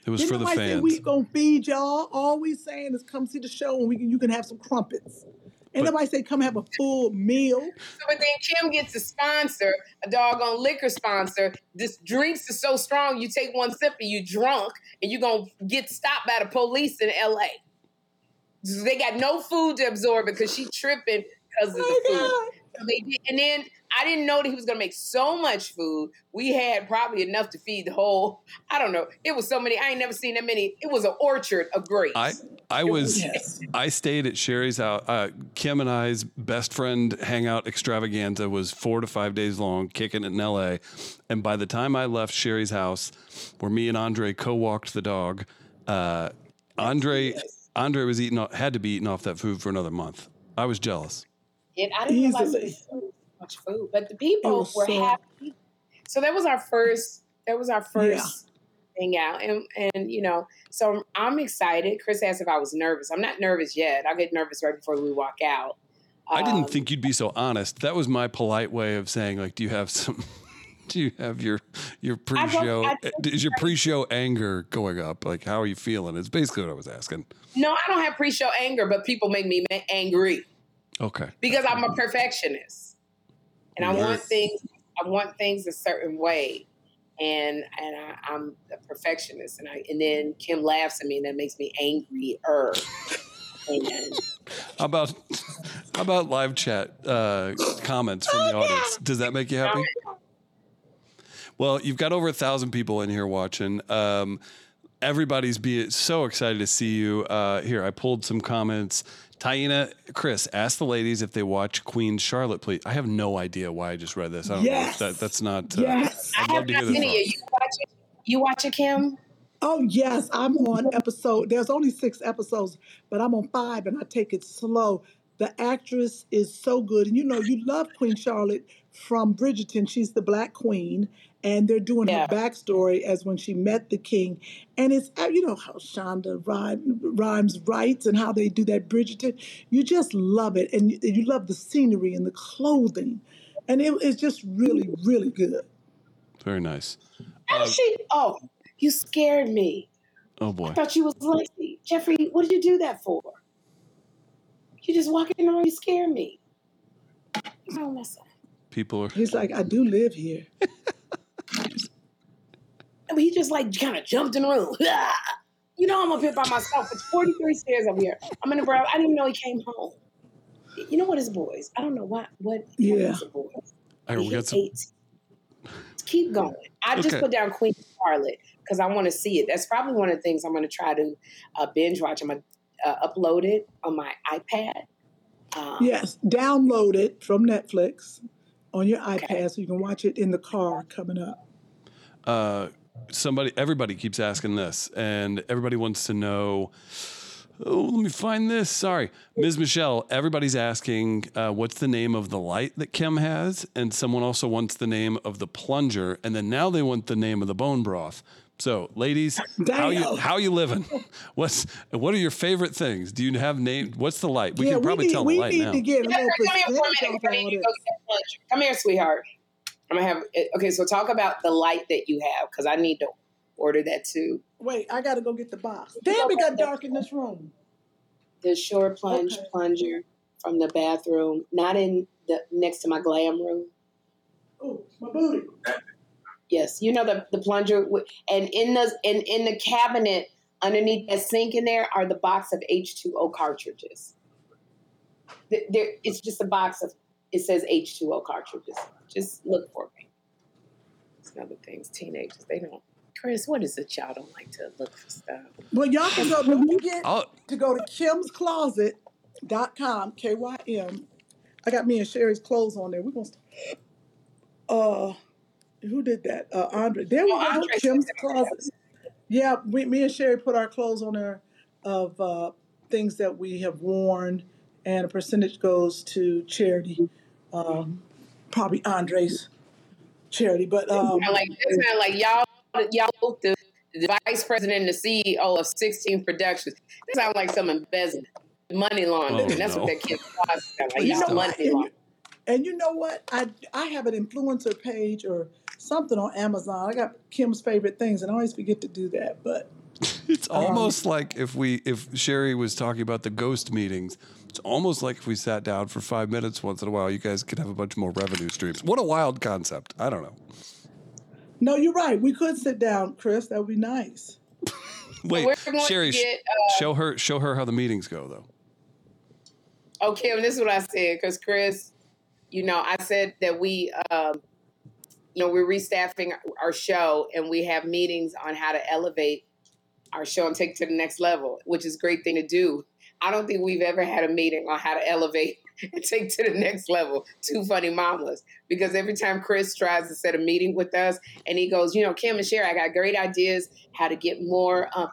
It was Didn't for the fans. Say, we gonna feed y'all. All we saying is come see the show and we can, you can have some crumpets. And nobody say come have a full meal. So, but then Kym gets a sponsor, a doggone liquor sponsor. This drinks is so strong, you take one sip and you drunk, and you're going to get stopped by the police in L A. So they got no food to absorb because she tripping because of oh the food. So they did, and then I didn't know that he was going to make so much food. We had probably enough to feed the whole, I don't know. It was so many. I ain't never seen that many. It was an orchard of grapes. I, I was, yes. I stayed at Sherri's house. Uh, Kym and I's best friend hangout extravaganza was four to five days long, kicking it in L A. And by the time I left Sherri's house, where me and Andre co-walked the dog, uh, Andre, yes. Andre was eating, had to be eating off that food for another month. I was jealous. And I didn't realize it was so much food, but the people were so happy. So that was our first. That was our first yeah. thing out, and and you know, so I'm excited. Chris asked if I was nervous. I'm not nervous yet. I'll get nervous right before we walk out. Um, I didn't think you'd be so honest. That was my polite way of saying, like, do you have some? Do you have your your pre-show? I don't, I don't, is your pre-show anger going up? Like, how are you feeling? It's basically what I was asking. No, I don't have pre-show anger, but people make me angry. Okay. Because I'm a perfectionist, and I yes. want things. I want things a certain way, and and I, I'm a perfectionist, and I and then Kym laughs at me, and that makes me angrier. And how about how about live chat uh, comments from the audience? Does that make you happy? Well, you've got over a thousand people in here watching. Um, everybody's be so excited to see you uh, here. I pulled some comments. Taina, Chris, ask the ladies if they watch Queen Charlotte, please. I have no idea why I just read this. I don't yes. know if that, that's not. Uh, yes. I'd I love have to not seen it. You watch it. You watch it, Kym? Oh, yes. I'm on episode. There's only six episodes, but I'm on five, and I take it slow. The actress is so good. And, you know, you love Queen Charlotte from Bridgerton. She's the Black Queen. And they're doing yeah. her backstory as when she met the king. And it's, you know, how Shonda Rhimes writes and how they do that Bridgerton. You just love it. And you, you love the scenery and the clothing. And it, it's just really, really good. Very nice. Uh, she, oh, you scared me. Oh, boy. I thought you was lazy. Jeffrey, what did you do that for? You just walking in and you scare me. You don't mess up. People are. He's like, I do live here. I mean, he just like kind of jumped in the room. You know, I'm up here by myself. It's forty-three stairs up here. I'm in the brow. I didn't know he came home. You know what his boys? I don't know why. What? Yeah. Boys. Right, we got some. Keep going. I just okay. put down Queen Charlotte because I want to see it. That's probably one of the things I'm going to try to uh, binge watch. I'm going to uh, upload it on my iPad. Um, yes, download it from Netflix on your iPad okay. so you can watch it in the car coming up. Uh, somebody, everybody keeps asking this, and everybody wants to know, oh, let me find this. Sorry. Miz Michelle, everybody's asking, uh, what's the name of the light that Kym has? And someone also wants the name of the plunger. And then now they want the name of the bone broth. So ladies, Damn. how you, how you living? What's, what are your favorite things? Do you have name? What's the light? We yeah, can probably we need, tell the light now. Come here for a minute. Come here, sweetheart. I'm going to have, okay, so talk about the light that you have, because I need to order that too. Wait, I got to go get the box. Damn, it got dark in this room. The Sure Plunge okay. plunger from the bathroom, not in the next to my glam room. Oh, my booty. Yes, you know the, the plunger, and in the and in the cabinet underneath that sink in there are the box of H two O cartridges. There, it's just a box of. It says H two O cartridges. Just look for me. It's another thing. Teenagers, they don't. Chris, what is it y'all don't like to look for stuff? Well, y'all can go to get oh. to go to Kym's Closet dot com, K Y M. I got me and Sherri's clothes on there. We're gonna. St- uh. Who did that? Uh, Andre. There we oh, go. Kym's Closet. Yeah, we, me and Sherri put our clothes on there of uh, things that we have worn, and a percentage goes to charity. Um, probably Andre's charity, but um, it's not like, it's not like y'all, y'all, the, the vice president, and the C E O of sixteen Productions. It sounds like some embezzlement, money laundering. Oh, that's no. what that Kym's Closet sounds like. Y'all you know, money laundering. And you know what? I I have an influencer page or something on Amazon. I got Kym's favorite things, and I always forget to do that. But it's almost um, like if we if Sherri was talking about the ghost meetings, it's almost like if we sat down for five minutes once in a while, you guys could have a bunch more revenue streams. What a wild concept! I don't know. No, you're right. We could sit down, Chris. That would be nice. Wait, so Sherri, get, uh, show her show her how the meetings go, though. Oh, Kym, this is what I said, because Chris. You know, I said that we, um, you know, we're restaffing our show, and we have meetings on how to elevate our show and take it to the next level, which is a great thing to do. I don't think we've ever had a meeting on how to elevate and take to the next level Two Funny Mamas, because every time Chris tries to set a meeting with us and he goes, you know, Kym and Sherri, I got great ideas how to get more. Um,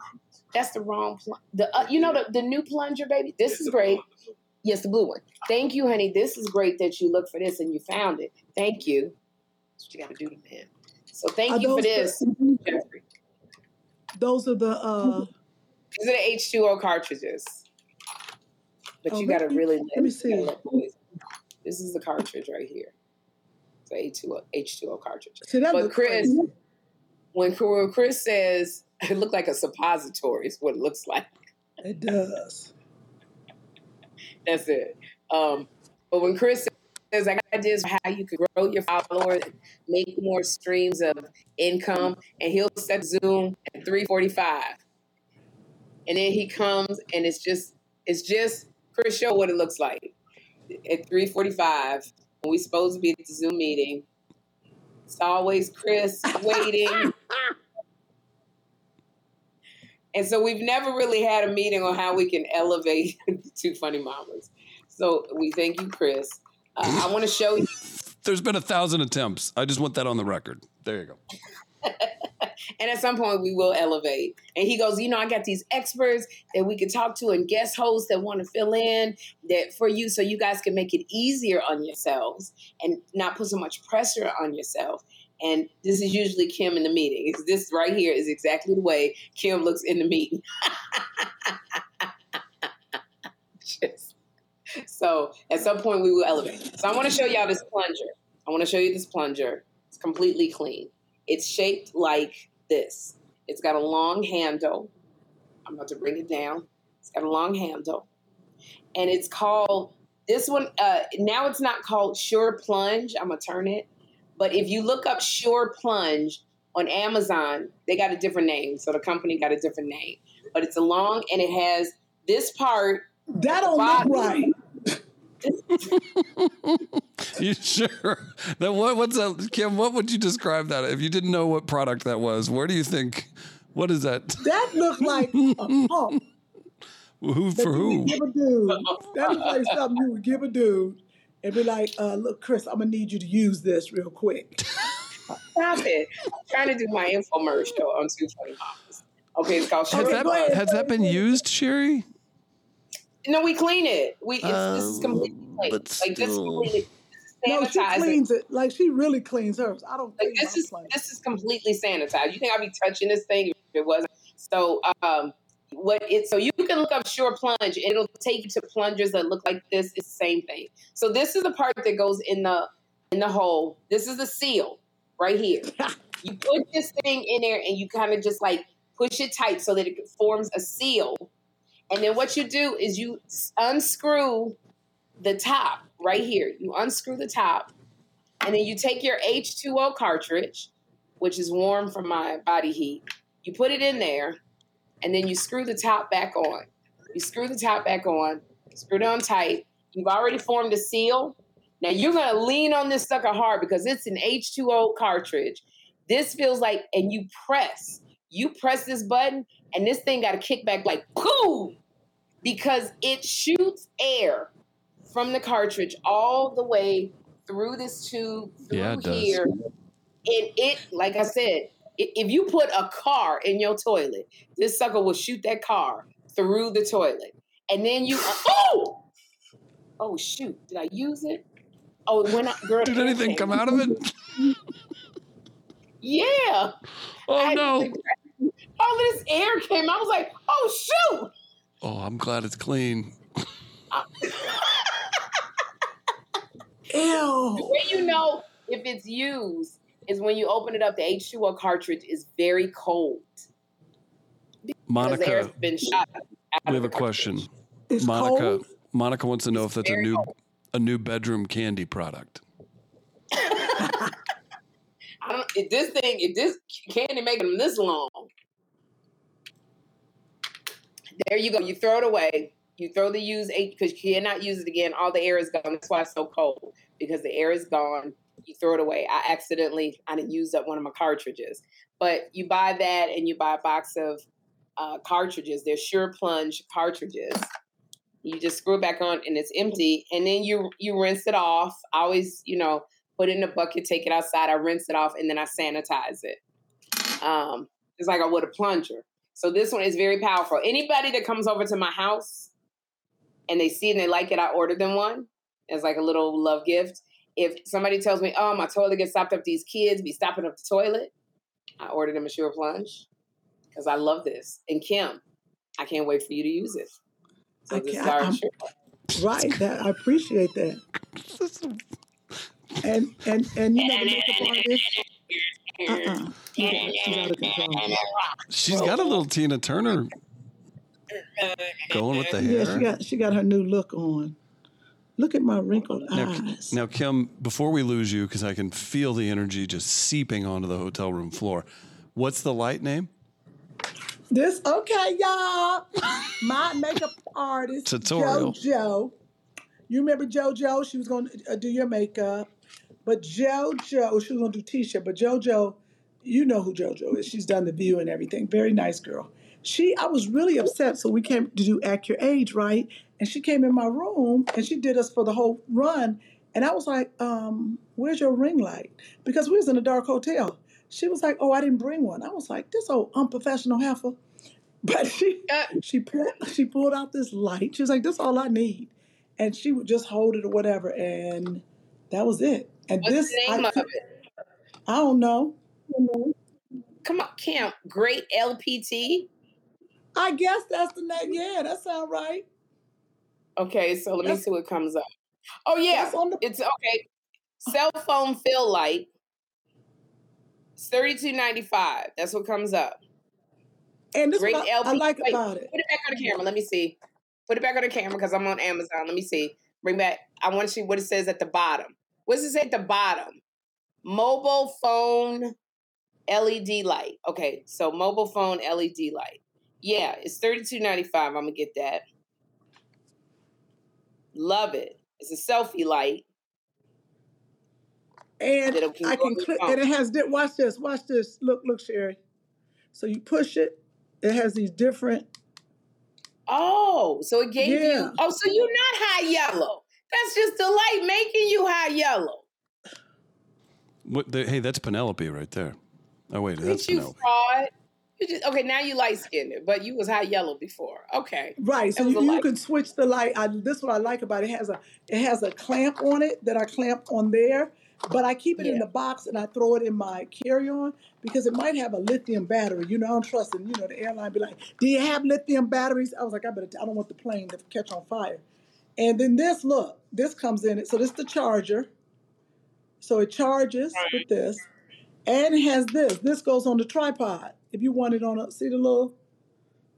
that's the wrong, pl- the uh, you know, the, the new plunger, baby. This is great. Yes, the blue one. Thank you, honey. This is great that you look for this and you found it. Thank you. That's what you got to do to men. So thank are you for this, the, Jeffrey. Those are the... Uh, these are the H two O cartridges. But oh, you got to really... Let, let me see. Let this is the cartridge right here. It's an H two O cartridge. See, that but Chris, crazy. when Chris says, it looked like a suppository is what it looks like. It does. That's it. Um, but when Chris says, I got ideas for how you can grow your followers, make more streams of income, and he'll set Zoom at three forty-five. And then he comes, and it's just, it's just, Chris, show what it looks like. At three forty-five, when we're supposed to be at the Zoom meeting, it's always Chris waiting. And so we've never really had a meeting on how we can elevate Two Funny Mamas. So we thank you, Chris. Uh, I want to show you. There's been a thousand attempts. I just want that on the record. There you go. And at some point we will elevate. And he goes, you know, I got these experts that we can talk to and guest hosts that want to fill in that for you so you guys can make it easier on yourselves and not put so much pressure on yourself. And this is usually Kym in the meeting. This right here is exactly the way Kym looks in the meeting. Just, so at some point we will elevate. So I want to show y'all this plunger. I want to show you this plunger. It's completely clean. It's shaped like this. It's got a long handle. I'm about to bring it down. It's got a long handle. And it's called, this one, uh, now it's not called Sure Plunge. I'm going to turn it. But if you look up Sure Plunge on Amazon, they got a different name. So the company got a different name. But it's a long, and it has this part. That don't look right. You sure? Then what, what's that, Kym, what would you describe that? If you didn't know what product that was, where do you think, what is that? That looked like a pump. Who for who? Give a dude. That looked like something you would give a dude. And be like, uh, look, Chris, I'm going to need you to use this real quick. Stop it. I'm trying to do my infomercial on Two Funny Mamas. Okay, it's called Sherri. Has that, been, has that been used, Sherri? No, we clean it. We it's, um, this is completely clean. Like still. This is completely sanitized. No, she cleans it. Like she really cleans hers. I don't. Like this is this is completely sanitized. You think I'd be touching this thing if it wasn't? So um, what it so you can look up Sure Plunge and it'll take you to plungers that look like this. It's the same thing. So this is the part that goes in the in the hole. This is the seal right here. You put this thing in there and you kind of just like push it tight so that it forms a seal. And then what you do is you unscrew the top right here. You unscrew the top, and then you take your H two O cartridge, which is warm from my body heat. You put it in there, and then you screw the top back on. You screw the top back on, screw it on tight. You've already formed a seal. Now you're going to lean on this sucker hard because it's an H two O cartridge. This feels like, and you press. You press this button, and this thing got to kick back like, poof, because it shoots air from the cartridge all the way through this tube, through yeah, it here. Does. And it, like I said, it, if you put a car in your toilet, this sucker will shoot that car through the toilet. And then you, uh, oh, oh, shoot, did I use it? Oh, it went out. Girl, did anything come out of it? Yeah. Oh, I, no. All this air came. I was like, oh, shoot. Oh, I'm glad it's clean. Ew. The way you know if it's used is when you open it up, the H two O cartridge is very cold. Monica, the air's been shot out we have a question. It's Monica cold? Monica wants to know it's if that's a new cold. a new bedroom candy product. I don't, if this thing, if this candy making them this long, there you go. You throw it away. You throw the used eight because you cannot use it again. All the air is gone. That's why it's so cold because the air is gone. You throw it away. I accidentally, I didn't use up one of my cartridges, but you buy that and you buy a box of uh, cartridges. They're Sure Plunge cartridges. You just screw it back on and it's empty. And then you, you rinse it off. I always, you know, put it in a bucket, take it outside. I rinse it off and then I sanitize it. Um, it's like I would a plunger. So this one is very powerful. Anybody that comes over to my house and they see and they like it, I order them one as like a little love gift. If somebody tells me, oh, my toilet gets stopped up, these kids be stopping up the toilet, I order them a Sure Plunge because I love this. And Kym, I can't wait for you to use it. So I this is our Sure Plunge. Right. That, I appreciate that. And and and you know the makeup artist. Uh-uh. Yeah, she's got a little Tina Turner going with the hair. Yeah, she got she got her new look on. Look at my wrinkled now, eyes. Now, Kym, before we lose you, because I can feel the energy just seeping onto the hotel room floor. What's the light name? This okay, y'all. My makeup artist tutorial. JoJo. You remember JoJo? She was going to do your makeup. But JoJo, she was going to do Tisha, but JoJo, you know who JoJo is. She's done The View and everything. Very nice girl. She, I was really upset, so we came to do Act Your Age, right? And she came in my room, and she did us for the whole run. And I was like, um, where's your ring light? Because we was in a dark hotel. She was like, oh, I didn't bring one. I was like, this old unprofessional heifer. But she she pulled, she pulled out this light. She was like, this is all I need. And she would just hold it or whatever, and that was it. And what's this, the name I, of it? I don't know. Come on, Kym. Great L P T? I guess that's the name. Yeah, that sounds right. Okay, so let that's, me see what comes up. Oh, yeah. The- it's okay. Cell phone fill light. It's thirty-two dollars and ninety-five cents. That's what comes up. And this great what I, L P T. I like Wait, about it. Put it back on the camera. Let me see. Put it back on the camera because I'm on Amazon. Let me see. Bring back. I want to see what it says at the bottom. What's it say at the bottom? Mobile phone L E D light. Okay, so mobile phone L E D light. Yeah, it's thirty-two dollars and ninety-five cents. I'm going to get that. Love it. It's a selfie light. And I can click, and it has, watch this, watch this. Look, look, Sherri. So you push it. It has these different. Oh, so it gave yeah. you, oh, so you're not high yellow. That's just the light making you high yellow. What the, hey, that's Penelope right there. Oh, wait, that's you Penelope. Fraud. You just, okay, now you light-skinned, but you was high yellow before. Okay. Right, so you, you can switch the light. I, this is what I like about it. It has a it has a clamp on it that I clamp on there, but I keep it yeah. in the box and I throw it in my carry-on because it might have a lithium battery. You know, I'm trusting, you know, the airline be like, do you have lithium batteries? I was like, I better, t- I don't want the plane to catch on fire. And then this, look, this comes in it. So this is the charger. So it charges right. with this and has this. This goes on the tripod. If you want it on a, see the little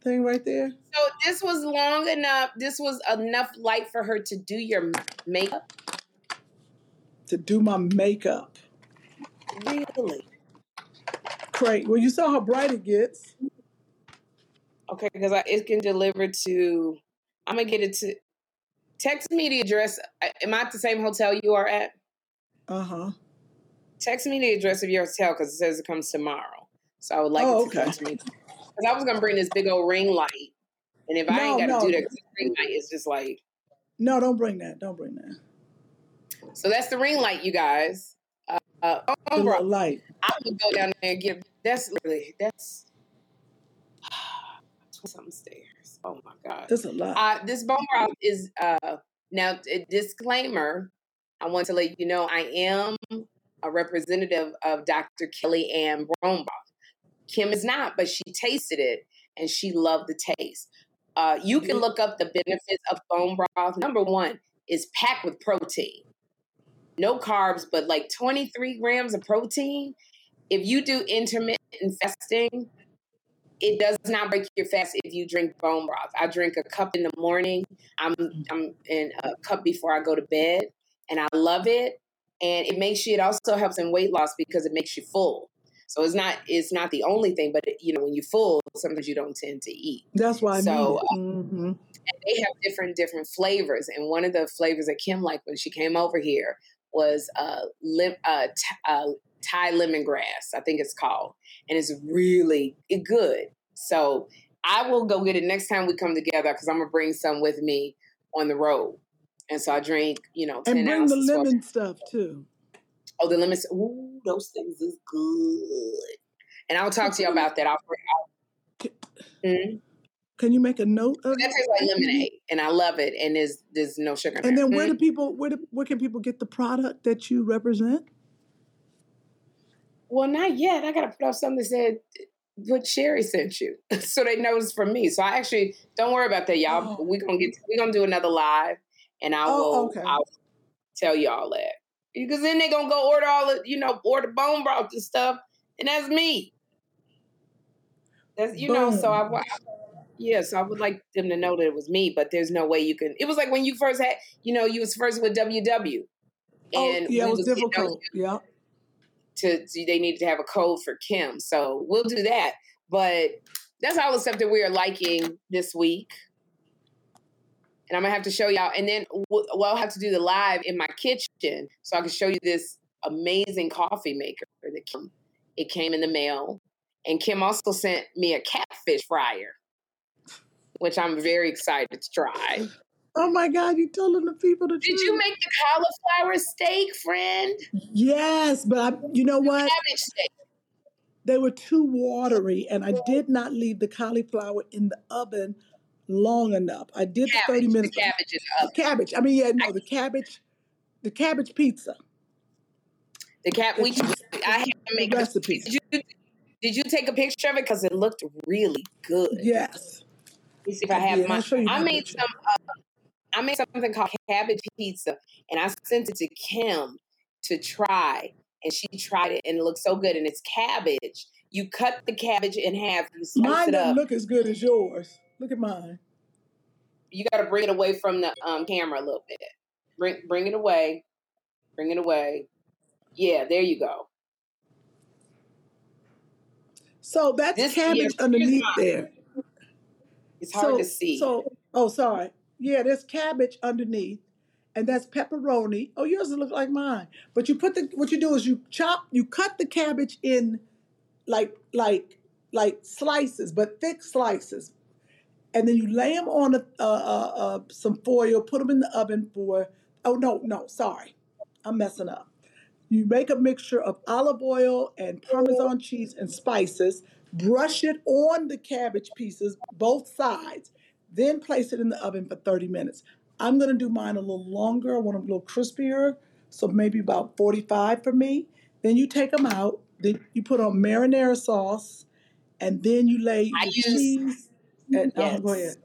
thing right there? So this was long enough, this was enough light for her to do your makeup? To do my makeup. Really? Great. Well, you saw how bright it gets. Okay, because it can deliver to, I'm going to get it to, text me the address. Am I at the same hotel you are at? Uh-huh. Text me the address of your hotel because it says it comes tomorrow. So I would like oh, it to okay. come to me. Because I was going to bring this big old ring light. And if no, I ain't got to no. do that, ring light is just like... No, don't bring that. Don't bring that. So that's the ring light, you guys. Uh, uh, oh, bro. Light. I'm going to go down there and give... That's... That's... Something stairs. Oh, my God. That's a lot. Uh, this bone broth is... Uh, now, a disclaimer... I want to let you know I am a representative of Doctor Kelly Ann Brombach. Kym is not, but she tasted it and she loved the taste. Uh, you can look up the benefits of bone broth. Number one is packed with protein. No carbs, but like twenty-three grams of protein. If you do intermittent fasting, it does not break your fast if you drink bone broth. I drink a cup in the morning. I'm I'm in a cup before I go to bed. And I love it. And it makes you, it also helps in weight loss because it makes you full. So it's not, it's not the only thing, but it, you know, when you're full, sometimes you don't tend to eat. That's why. So I mean. um, mm-hmm. And they have different, different flavors. And one of the flavors that Kym liked when she came over here was uh, lim- uh, th- uh, Thai lemongrass, I think it's called. And it's really it good. So I will go get it next time we come together because I'm going to bring some with me on the road. And so I drink, you know, ten and bring ounces, the lemon stuff too. Oh, the lemon. Ooh, those things is good. And I'll talk to you about that. I'll. I'll mm-hmm. Can you make a note of that? That tastes like lemonade, and I love it. And there's there's no sugar. In and there. Then where mm-hmm. do people where do, where can people get the product that you represent? Well, not yet. I got to put up something that said what Sherri sent you, so they know it's from me. So I actually don't worry about that, y'all. Oh. We're gonna get we're gonna do another live. And I will, oh, okay. I will tell you all that. Because then they're going to go order all the, you know, order bone broth and stuff. And that's me. That's, you Boom. know, so I, I, yeah, so I would like them to know that it was me, but there's no way you can, it was like when you first had, you know, you was first with W W. And oh, yeah, it was, was difficult. You know, yeah. To, to, they needed to have a code for Kym. So we'll do that. But that's all the stuff that we are liking this week. And I'm going to have to show y'all. And then we'll, we'll have to do the live in my kitchen so I can show you this amazing coffee maker that Kym, it came in the mail. And Kym also sent me a catfish fryer, which I'm very excited to try. Oh, my God. You're telling the people to Did you make the cauliflower steak, friend? Yes, but I, you know the what? Cabbage steak. They were too watery, and I did not leave the cauliflower in the oven long enough. I did cabbage, the thirty minutes. The cabbage is up. The cabbage. I mean, yeah, no, the cabbage, the cabbage pizza. The cat. We. Pizza. I had to make a pizza. Did you, did you take a picture of it? Because it looked really good. Yes. Let me see if I have yeah, my. I made picture. some. Uh, I made something called cabbage pizza, and I sent it to Kym to try, and she tried it, and it looked so good. And it's cabbage. You cut the cabbage in half. You slice Mine it doesn't up. Look as good as yours. Look at mine. You got to bring it away from the um, camera a little bit. Bring bring it away. Bring it away. Yeah, there you go. So that's this, cabbage yeah, underneath there. It's hard so, to see. So, oh, sorry. Yeah, there's cabbage underneath, and that's pepperoni. Oh, yours look like mine. But you put the what you do is you chop, you cut the cabbage in like like like slices, but thick slices. And then you lay them on a, uh, uh, uh, some foil, put them in the oven for, oh, no, no, sorry. I'm messing up. You make a mixture of olive oil and Parmesan cheese and spices, brush it on the cabbage pieces, both sides, then place it in the oven for thirty minutes. I'm going to do mine a little longer. I want them a little crispier, so maybe about forty-five for me. Then you take them out. Then you put on marinara sauce, and then you lay I the use, cheese. And, yes. Oh, go ahead.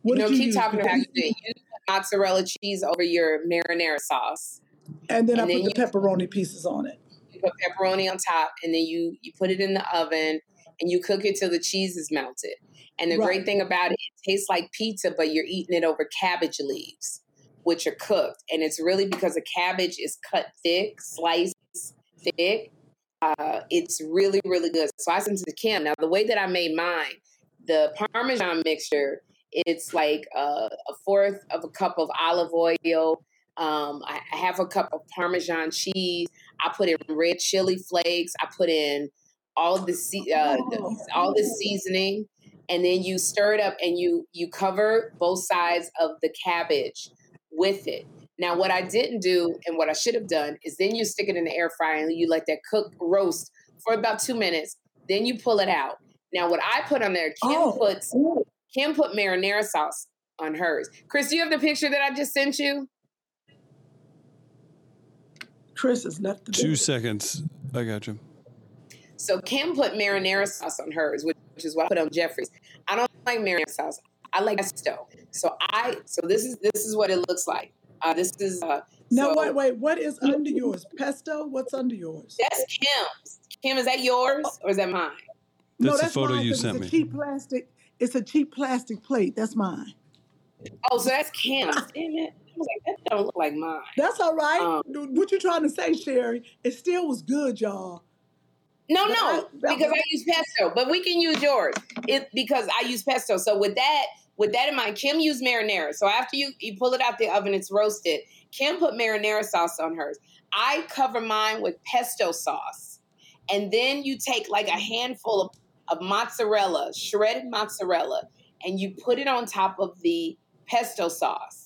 What you know, keep talking about how you did. You put mozzarella cheese over your marinara sauce. And then and I then put the pepperoni pieces on it. You put pepperoni on top, and then you, you put it in the oven, and you cook it till the cheese is melted. And the right. great thing about it, it tastes like pizza, but you're eating it over cabbage leaves, which are cooked. And it's really because the cabbage is cut thick, sliced thick. Uh, it's really, really good. So I sent it to Kym. Now, the way that I made mine, the Parmesan mixture, it's like uh, a fourth of a cup of olive oil, um, a half a cup of Parmesan cheese. I put in red chili flakes. I put in all the se- uh, the, all the seasoning, and then you stir it up, and you you cover both sides of the cabbage with it. Now, what I didn't do, and what I should have done, is then you stick it in the air fryer, and you let that cook roast for about two minutes. Then you pull it out. Now, what I put on there, Kym oh. puts. Ooh. Kym put marinara sauce on hers. Chris, do you have the picture that I just sent you? Chris has left the Two business. seconds. I got you. So Kym put marinara sauce on hers, which, which is what I put on Jeffrey's. I don't like marinara sauce. I like pesto. So I. So this is this is what it looks like. Uh, this is. Uh, no, so, wait, wait. What is under yours? Pesto? What's under yours? That's Kim's. Kym, is that yours or is that mine? That's no, that's the photo mine, you sent me. Cheap plastic. It's a cheap plastic plate. That's mine. Oh, so that's Kim's. Damn it. I was like, that don't look like mine. That's all right. Um, what you trying to say, Sherri? It still was good, y'all. No, but no, I, because was... I use pesto. But we can use yours it, because I use pesto. So with that, with that in mind, Kym used marinara. So after you, you pull it out the oven, it's roasted. Kym put marinara sauce on hers. I cover mine with pesto sauce. And then you take like a handful of Of mozzarella, shredded mozzarella, and you put it on top of the pesto sauce.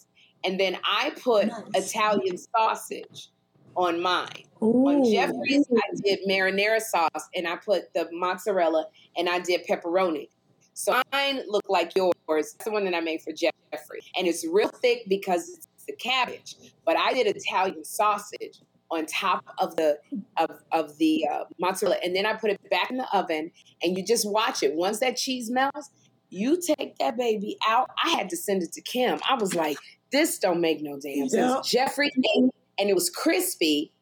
And then I put nice. Italian sausage on mine. Ooh. On Jeffrey's, I did marinara sauce, and I put the mozzarella, and I did pepperoni. So mine looked like yours. That's the one that I made for Jeffrey. And it's real thick because it's the cabbage. But I did Italian sausage on top of the of, of the uh, mozzarella. And then I put it back in the oven, and you just watch it. Once that cheese melts, you take that baby out. I had to send it to Kym. I was like, this don't make no damn sense. Yep. Jeffrey ate, and it was crispy.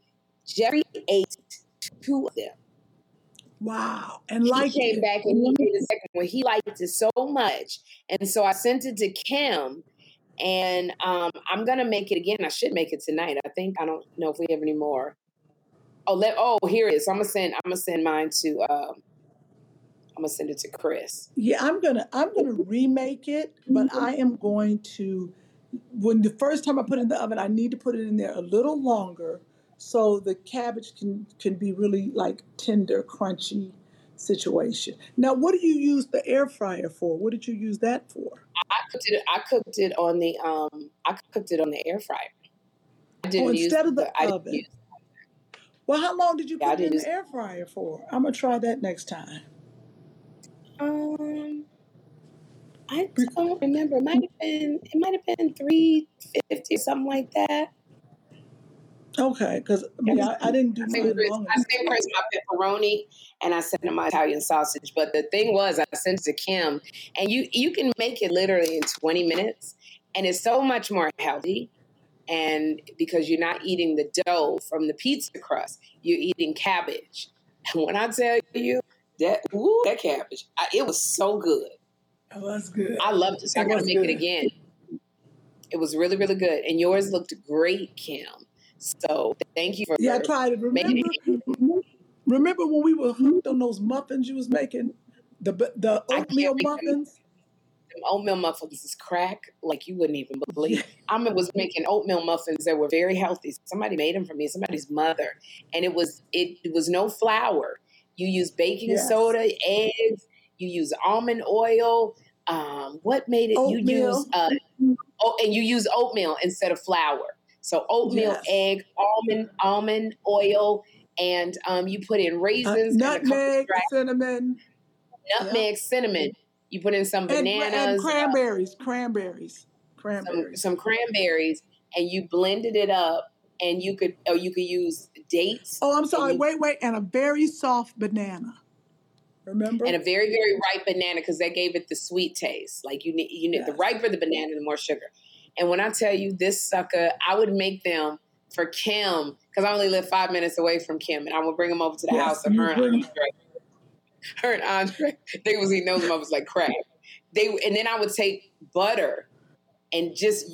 Jeffrey ate two of them. Wow. And like he came it. back and he ate a second one. He liked it so much. And so I sent it to Kym. And um, I'm going to make it again. I should make it tonight. I think, I don't know if we have any more. Oh, let, oh, here it is. I'm going to send, I'm going to send mine to, uh, I'm going to send it to Chris. Yeah, I'm going to, I'm going to remake it, but mm-hmm. I am going to, when the first time I put it in the oven, I need to put it in there a little longer so the cabbage can, can be really like tender, crunchy situation. Now, what do you use the air fryer for? What did you use that for? I cooked it. I cooked it on the. Um, I cooked it on the air fryer. I didn't oh, instead use of the, the oven. Use the well, how long did you yeah, put it in the air fryer for? I'm gonna try that next time. Um, I don't remember. It might have been. It might have been three fifty, something like that. Okay, because I, mean, I, I didn't do I sent Chris, I sent Chris my pepperoni, and I sent him my Italian sausage. But the thing was, I sent it to Kym, and you you can make it literally in twenty minutes, and it's so much more healthy, and because you're not eating the dough from the pizza crust, you're eating cabbage. And when I tell you that, woo, that cabbage, I, it was so good. That was good. I loved it. So I gotta make good. it again. It was really, really good, and yours looked great, Kym. So thank you for yeah. I tried it. Remember, it. remember when we were hooked on those muffins you was making, the the oatmeal muffins. Them oatmeal muffins is crack like you wouldn't even believe. I was making oatmeal muffins that were very healthy. Somebody made them for me. Somebody's mother, and it was it, it was no flour. You use baking yes. soda, eggs. You use almond oil. Um, what made it? Oatmeal. You use uh, oh, and you use oatmeal instead of flour. So oatmeal, yes. egg, almond, almond oil, and um, you put in raisins, uh, nutmeg, cinnamon, nutmeg, yep. cinnamon. You put in some bananas, and, and cranberries, uh, cranberries, cranberries, some, some cranberries, and you blended it up. And you could, or you could use dates. Oh, I'm sorry. You, wait, wait, and a very soft banana. Remember, and a very, very ripe banana because that gave it the sweet taste. Like you need, you need yes. the riper the banana, the more sugar. And when I tell you this sucker, I would make them for Kym because I only live five minutes away from Kym, and I would bring them over to the yes, house of her and Andre. Her and Andre, they was eating those motherfuckers like crap. They and then I would take butter. And just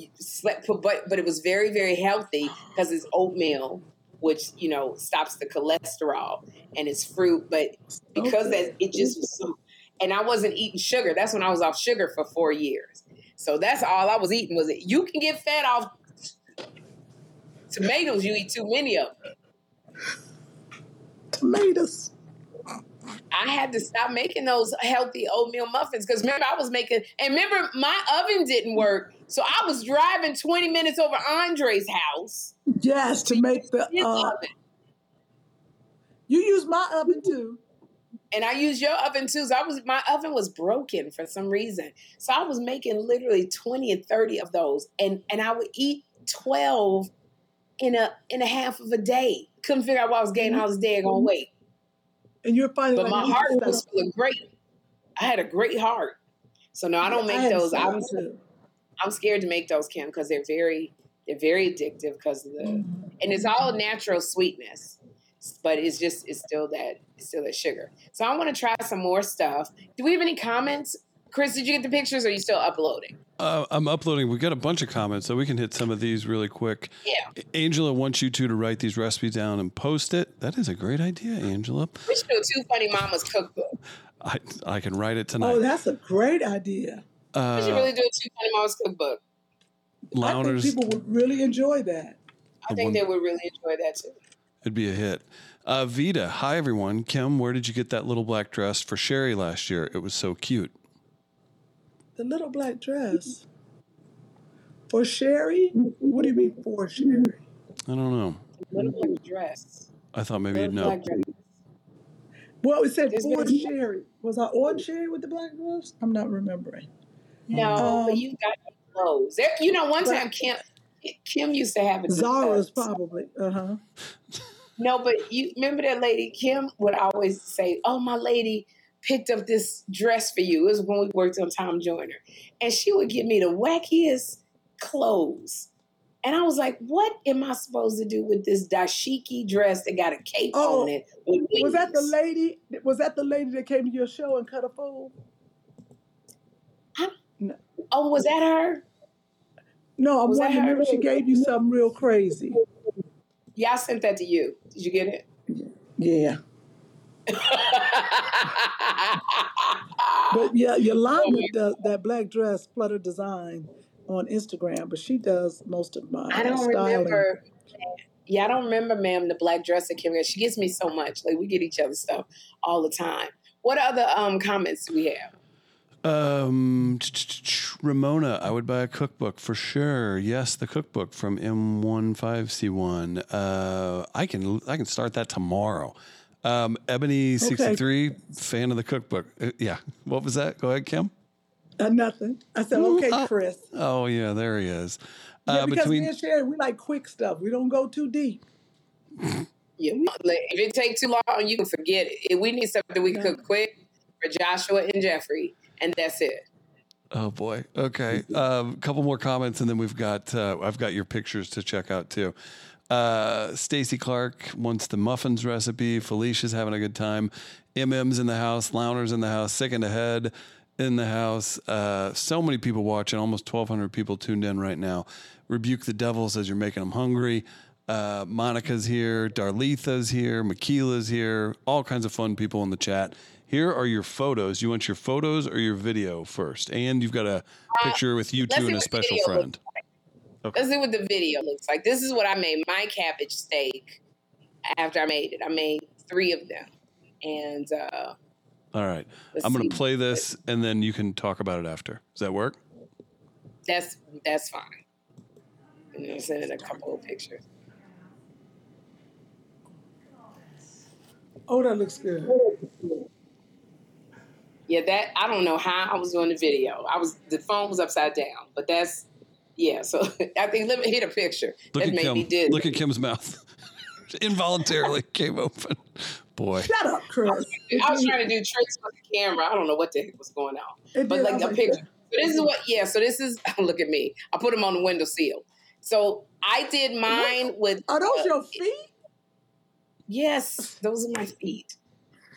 put, but but it was very very healthy because it's oatmeal, which you know stops the cholesterol, and it's fruit. But because okay. that it just was some, and I wasn't eating sugar. That's when I was off sugar for four years. So that's all I was eating was it. You can get fat off tomatoes. You eat too many of them. Tomatoes. I had to stop making those healthy oatmeal muffins because remember I was making, and remember my oven didn't work, so I was driving twenty minutes over Andre's house. Yes, to make the uh, oven. You use my oven too, and I use your oven too. So I was my oven was broken for some reason, so I was making literally twenty and thirty of those, and and I would eat twelve in a in a half of a day. Couldn't figure out why I was gaining all this dead on weight. And you're finding but like my heart was feeling great. I had a great heart. So no, I don't yeah, make I those. I'm, I'm scared to make those, Kym, because they're very, they're very addictive because of the, mm-hmm. and it's all natural sweetness, but it's just, it's still that, it's still that sugar. So I want to try some more stuff. Do we have any comments? Chris, did you get the pictures or are you still uploading? Uh, I'm uploading. We got a bunch of comments, so we can hit some of these really quick. Yeah. Angela wants you two to write these recipes down and post it. That is a great idea, Angela. We should do Two Funny Mamas cookbook. I I can write it tonight. Oh, that's a great idea. Uh, we should really do a Two Funny Mamas cookbook. Louners, I think people would really enjoy that. I think one, they would really enjoy that too. It'd be a hit. Uh, Vita, hi everyone. Kym, where did you get that little black dress for Sherri last year? It was so cute. The little black dress for Sherri? What do you mean for Sherri? I don't know. The little black dress. I thought maybe you'd know. Well, it said for Sherri. Was I on Sherri with the black dress? I'm not remembering. No, um, but you got clothes. There, you know, one time Kym Kym used to have a Zara's probably. Uh huh. No, but you remember that lady Kym would always say, "Oh, my lady picked up this dress for you." It was when we worked on Tom Joyner. And she would give me the wackiest clothes. And I was like, what am I supposed to do with this dashiki dress that got a cape oh, on it? Was that the lady was that the lady that came to your show and cut a fool? No. Oh, was that her? No, I was wondering, remember she gave you something real crazy. Yeah, I sent that to you. Did you get it? Yeah. But yeah, Yolanda does that black dress flutter design on Instagram, but she does most of mine. I don't styling. remember. Yeah, I don't remember, ma'am, the black dress that Kym. She gives me so much. Like we get each other stuff all the time. What other um, comments do we have? Um, Ramona, I would buy a cookbook for sure. Yes, the cookbook from M fifteen C one. Uh, I can I can start that tomorrow. Um, Ebony sixty-three, okay. Fan of the cookbook. Uh, yeah. What was that? Go ahead, Kym. Uh, nothing. I said, Ooh, okay, oh, Chris. Oh, yeah, there he is. Uh, yeah, because between... me and Sherri, we like quick stuff. We don't go too deep. Yeah, we... If it takes too long, you can forget it. We need something we can cook quick for Joshua and Jeffrey, and that's it. Oh, boy. Okay. A um, couple more comments, and then we've got, uh, I've got your pictures to check out, too. Uh, Stacy Clark wants the muffins recipe. Felicia's having a good time. M M's in the house. Louners in the house. Sick in the head in the house. Uh, so many people watching. Almost twelve hundred people tuned in right now. Rebuke the devil says you're making them hungry. Uh, Monica's here. Darletha's here. Makila's here. All kinds of fun people in the chat. Here are your photos. You want your photos or your video first? And you've got a picture with you uh, two and a special friend. Okay. Let's see what the video looks like. This is what I made, my cabbage steak, after I made it. I made three of them. And uh, all right. I'm going to play this, and then you can talk about it after. Does that work? That's that's fine. presented a couple of pictures. Oh, that looks good. Yeah, that, I don't know how I was doing the video. I was, the phone was upside down, but that's, yeah. So I think, let me hit a picture. Look that at made Kym. Me dizzy. Look at Kim's mouth. Involuntarily came open. Boy. Shut up, Chris. I was trying to do tricks with the camera. I don't know what the heck was going on. It but did, like a like picture. That. So this is what, yeah, so this is, look at me. I put them on the windowsill. So I did mine what? with. Are those uh, your feet? Yes, those are my feet.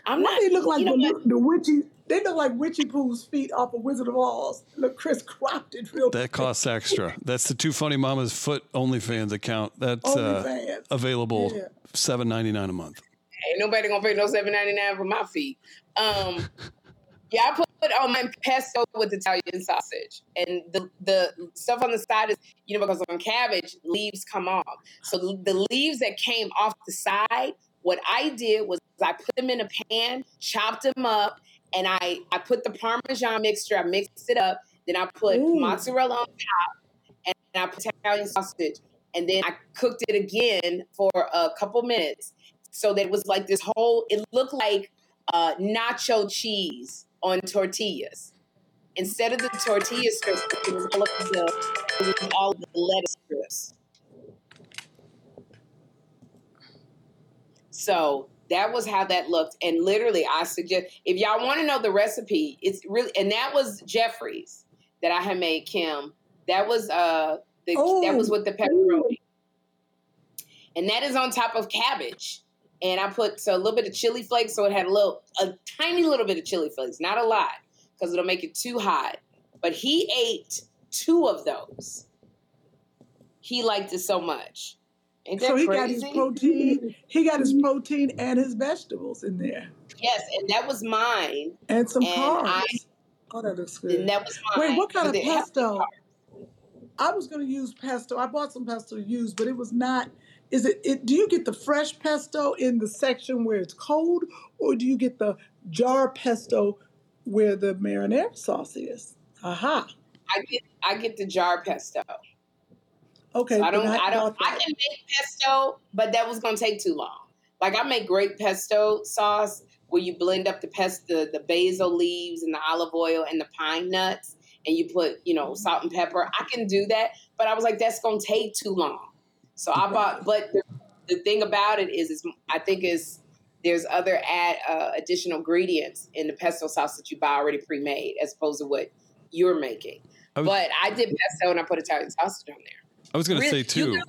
I'm Why not. They look like the, the witchy. They look like Witchy Pooh's feet off of Wizard of Oz. Look, Chris cropped it real. That costs extra. That's the Two Funny Mamas foot OnlyFans account. That's uh, available yeah. seven ninety nine a month. Ain't nobody gonna pay no seven ninety nine for my feet. Um, yeah, I put, put on my pesto with Italian sausage, and the the stuff on the side is, you know, because on cabbage leaves come off. So the leaves that came off the side, what I did was I put them in a pan, chopped them up, and I, I put the Parmesan mixture, I mixed it up, then I put Ooh. mozzarella on top, and I put Italian sausage, and then I cooked it again for a couple minutes. So that it was like this whole, it looked like uh, nacho cheese on tortillas. Instead of the tortilla strips, it was all of the, it was all of the lettuce strips. So that was how that looked. And literally, I suggest, if y'all want to know the recipe, it's really, and that was Jeffrey's that I had made, Kym. That was uh, the, oh. that was with the pepperoni. And that is on top of cabbage. And I put so a little bit of chili flakes, so it had a little, a tiny little bit of chili flakes, not a lot, because it'll make it too hot. But he ate two of those. He liked it so much. So he crazy? got his protein, he got his protein and his vegetables in there. Yes, and that was mine. And some and carbs. I, oh, that looks good. And that was mine. Wait, what kind of pesto? I was going to use pesto. I bought some pesto to use, but it was not. Is it, it? Do you get the fresh pesto in the section where it's cold, or do you get the jar pesto where the marinara sauce is? Aha. I get I get the jar pesto. Okay. So I don't. I, I don't. I can make pesto, but that was gonna take too long. Like I make great pesto sauce where you blend up the pesto, the basil leaves, and the olive oil and the pine nuts, and you put, you know, salt and pepper. I can do that, but I was like, that's gonna take too long. So I bought. But the, the thing about it is, is I think is there's other add uh, additional ingredients in the pesto sauce that you buy already pre-made, as opposed to what you're making. I was, but I did pesto and I put Italian sausage on there. I was going to really? say too.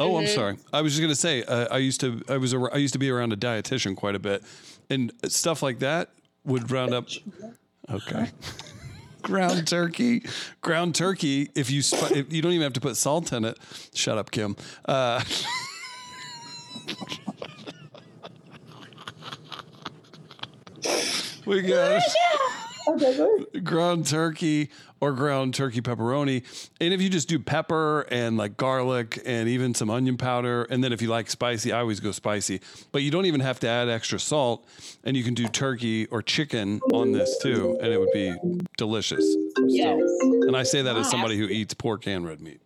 Oh, mm-hmm. I'm sorry. I was just going to say uh, I used to I was a, I used to be around a dietitian quite a bit, and stuff like that would round up. Okay, ground turkey, ground turkey. If you sp- if you don't even have to put salt in it. Shut up, Kym. Uh, we got ground turkey. Or ground turkey pepperoni, and if you just do pepper and like garlic and even some onion powder, and then if you like spicy, I always go spicy. But you don't even have to add extra salt, and you can do turkey or chicken on this too, and it would be delicious. Yes. So, and I say that wow. as somebody who eats pork and red meat.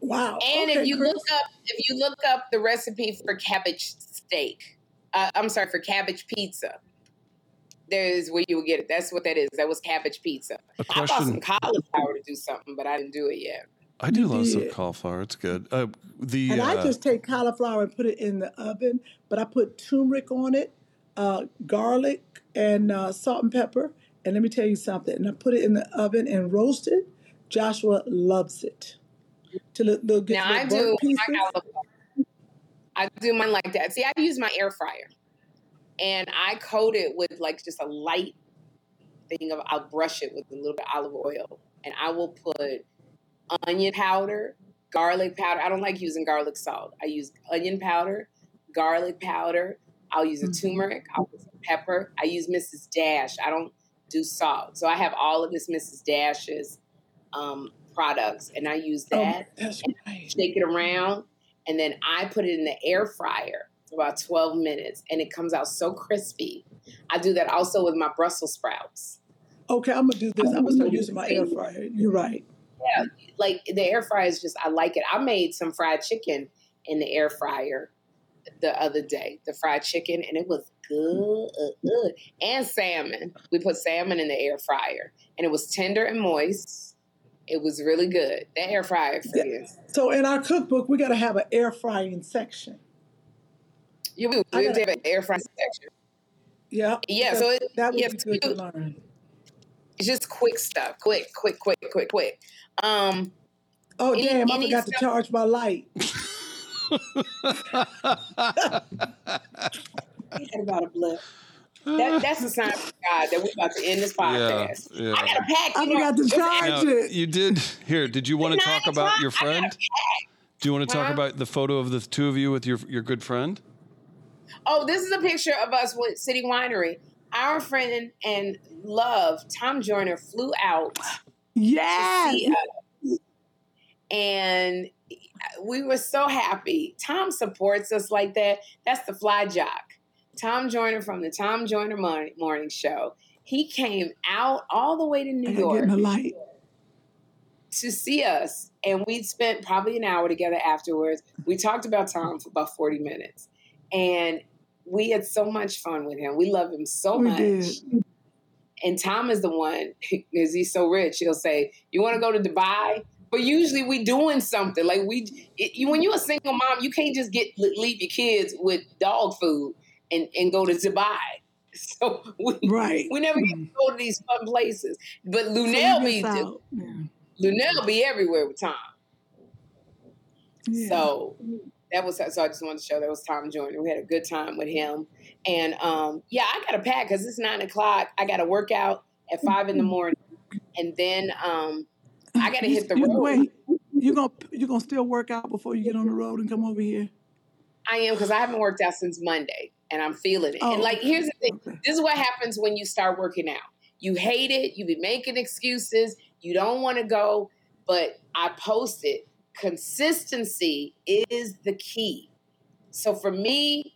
Wow! And okay, if you Chris. look up, if you look up the recipe for cabbage steak, uh, I'm sorry, for cabbage pizza. There's where you will get it. That's what that is. That was cabbage pizza. I bought some cauliflower to do something, but I didn't do it yet. I do love some cauliflower. It's good. Uh, the and uh, I just take cauliflower and put it in the oven, but I put turmeric on it, uh, garlic, and uh, salt and pepper. And let me tell you something. And I put it in the oven and roast it. Joshua loves it. To look, look, get now I do pieces. my cauliflower. I do mine like that. See, I use my air fryer. And I coat it with like just a light thing of, I'll brush it with a little bit of olive oil, and I will put onion powder, garlic powder. I don't like using garlic salt. I use onion powder, garlic powder. I'll use a turmeric. I'll put some pepper. I use Missus Dash. I don't do salt. So I have all of this Missus Dash's um, products, and I use that. Oh, that's right. Shake it around, and then I put it in the air fryer. About twelve minutes, and it comes out so crispy. I do that also with my Brussels sprouts. Okay, I'm gonna do this. I'm gonna start using my air fryer. You're right. Yeah, like the air fryer is just, I like it. I made some fried chicken in the air fryer the other day, the fried chicken, and it was good. And salmon. We put salmon in the air fryer, and it was tender and moist. It was really good. That air fryer for yeah. you. So in our cookbook, we got to have an air frying section. Yeah, we, we have to have an air frying section. Yeah. Yeah, so it, that would yeah, be good to learn. It's just quick stuff. Quick, quick, quick, quick, quick. Um, oh, any, damn, any I forgot stuff. to charge my light. About a blip. That, that's a sign from God that we're about to end this podcast. Yeah, yeah. I got a pack. I forgot to charge now, it. You did. Here, did you want to talk about your friend? Do you want to talk huh? about the photo of the two of you with your, your good friend? Oh, this is a picture of us with City Winery. Our friend and love, Tom Joyner, flew out. Yes. To see us. And we were so happy. Tom supports us like that. That's the fly jock. Tom Joyner from the Tom Joyner Morning Show. He came out all the way to New York to see us. And we spent probably an hour together afterwards. We talked about Tom for about forty minutes. And we had so much fun with him. We love him so we much. Did. And Tom is the one, because he's so rich, he'll say, you want to go to Dubai? But usually we doing something. Like we, it, you, when you're a single mom, you can't just get leave your kids with dog food and, and go to Dubai. So we, right. we never get to go to these fun places. But Lunel be, Lunel be everywhere with Tom. Yeah. So... That was so. I just wanted to show that was Tom Joyner. We had a good time with him, and um, yeah, I got to pack because it's nine o'clock. I got to work out at five in the morning, and then um, I got to hit the road. Wait, you gonna you gonna still work out before you get on the road and come over here? I am, because I haven't worked out since Monday, and I'm feeling it. Oh, and like, here's the thing: okay. This is what happens when you start working out. You hate it. You be making excuses. You don't want to go, but I post it. Consistency is the key. So for me,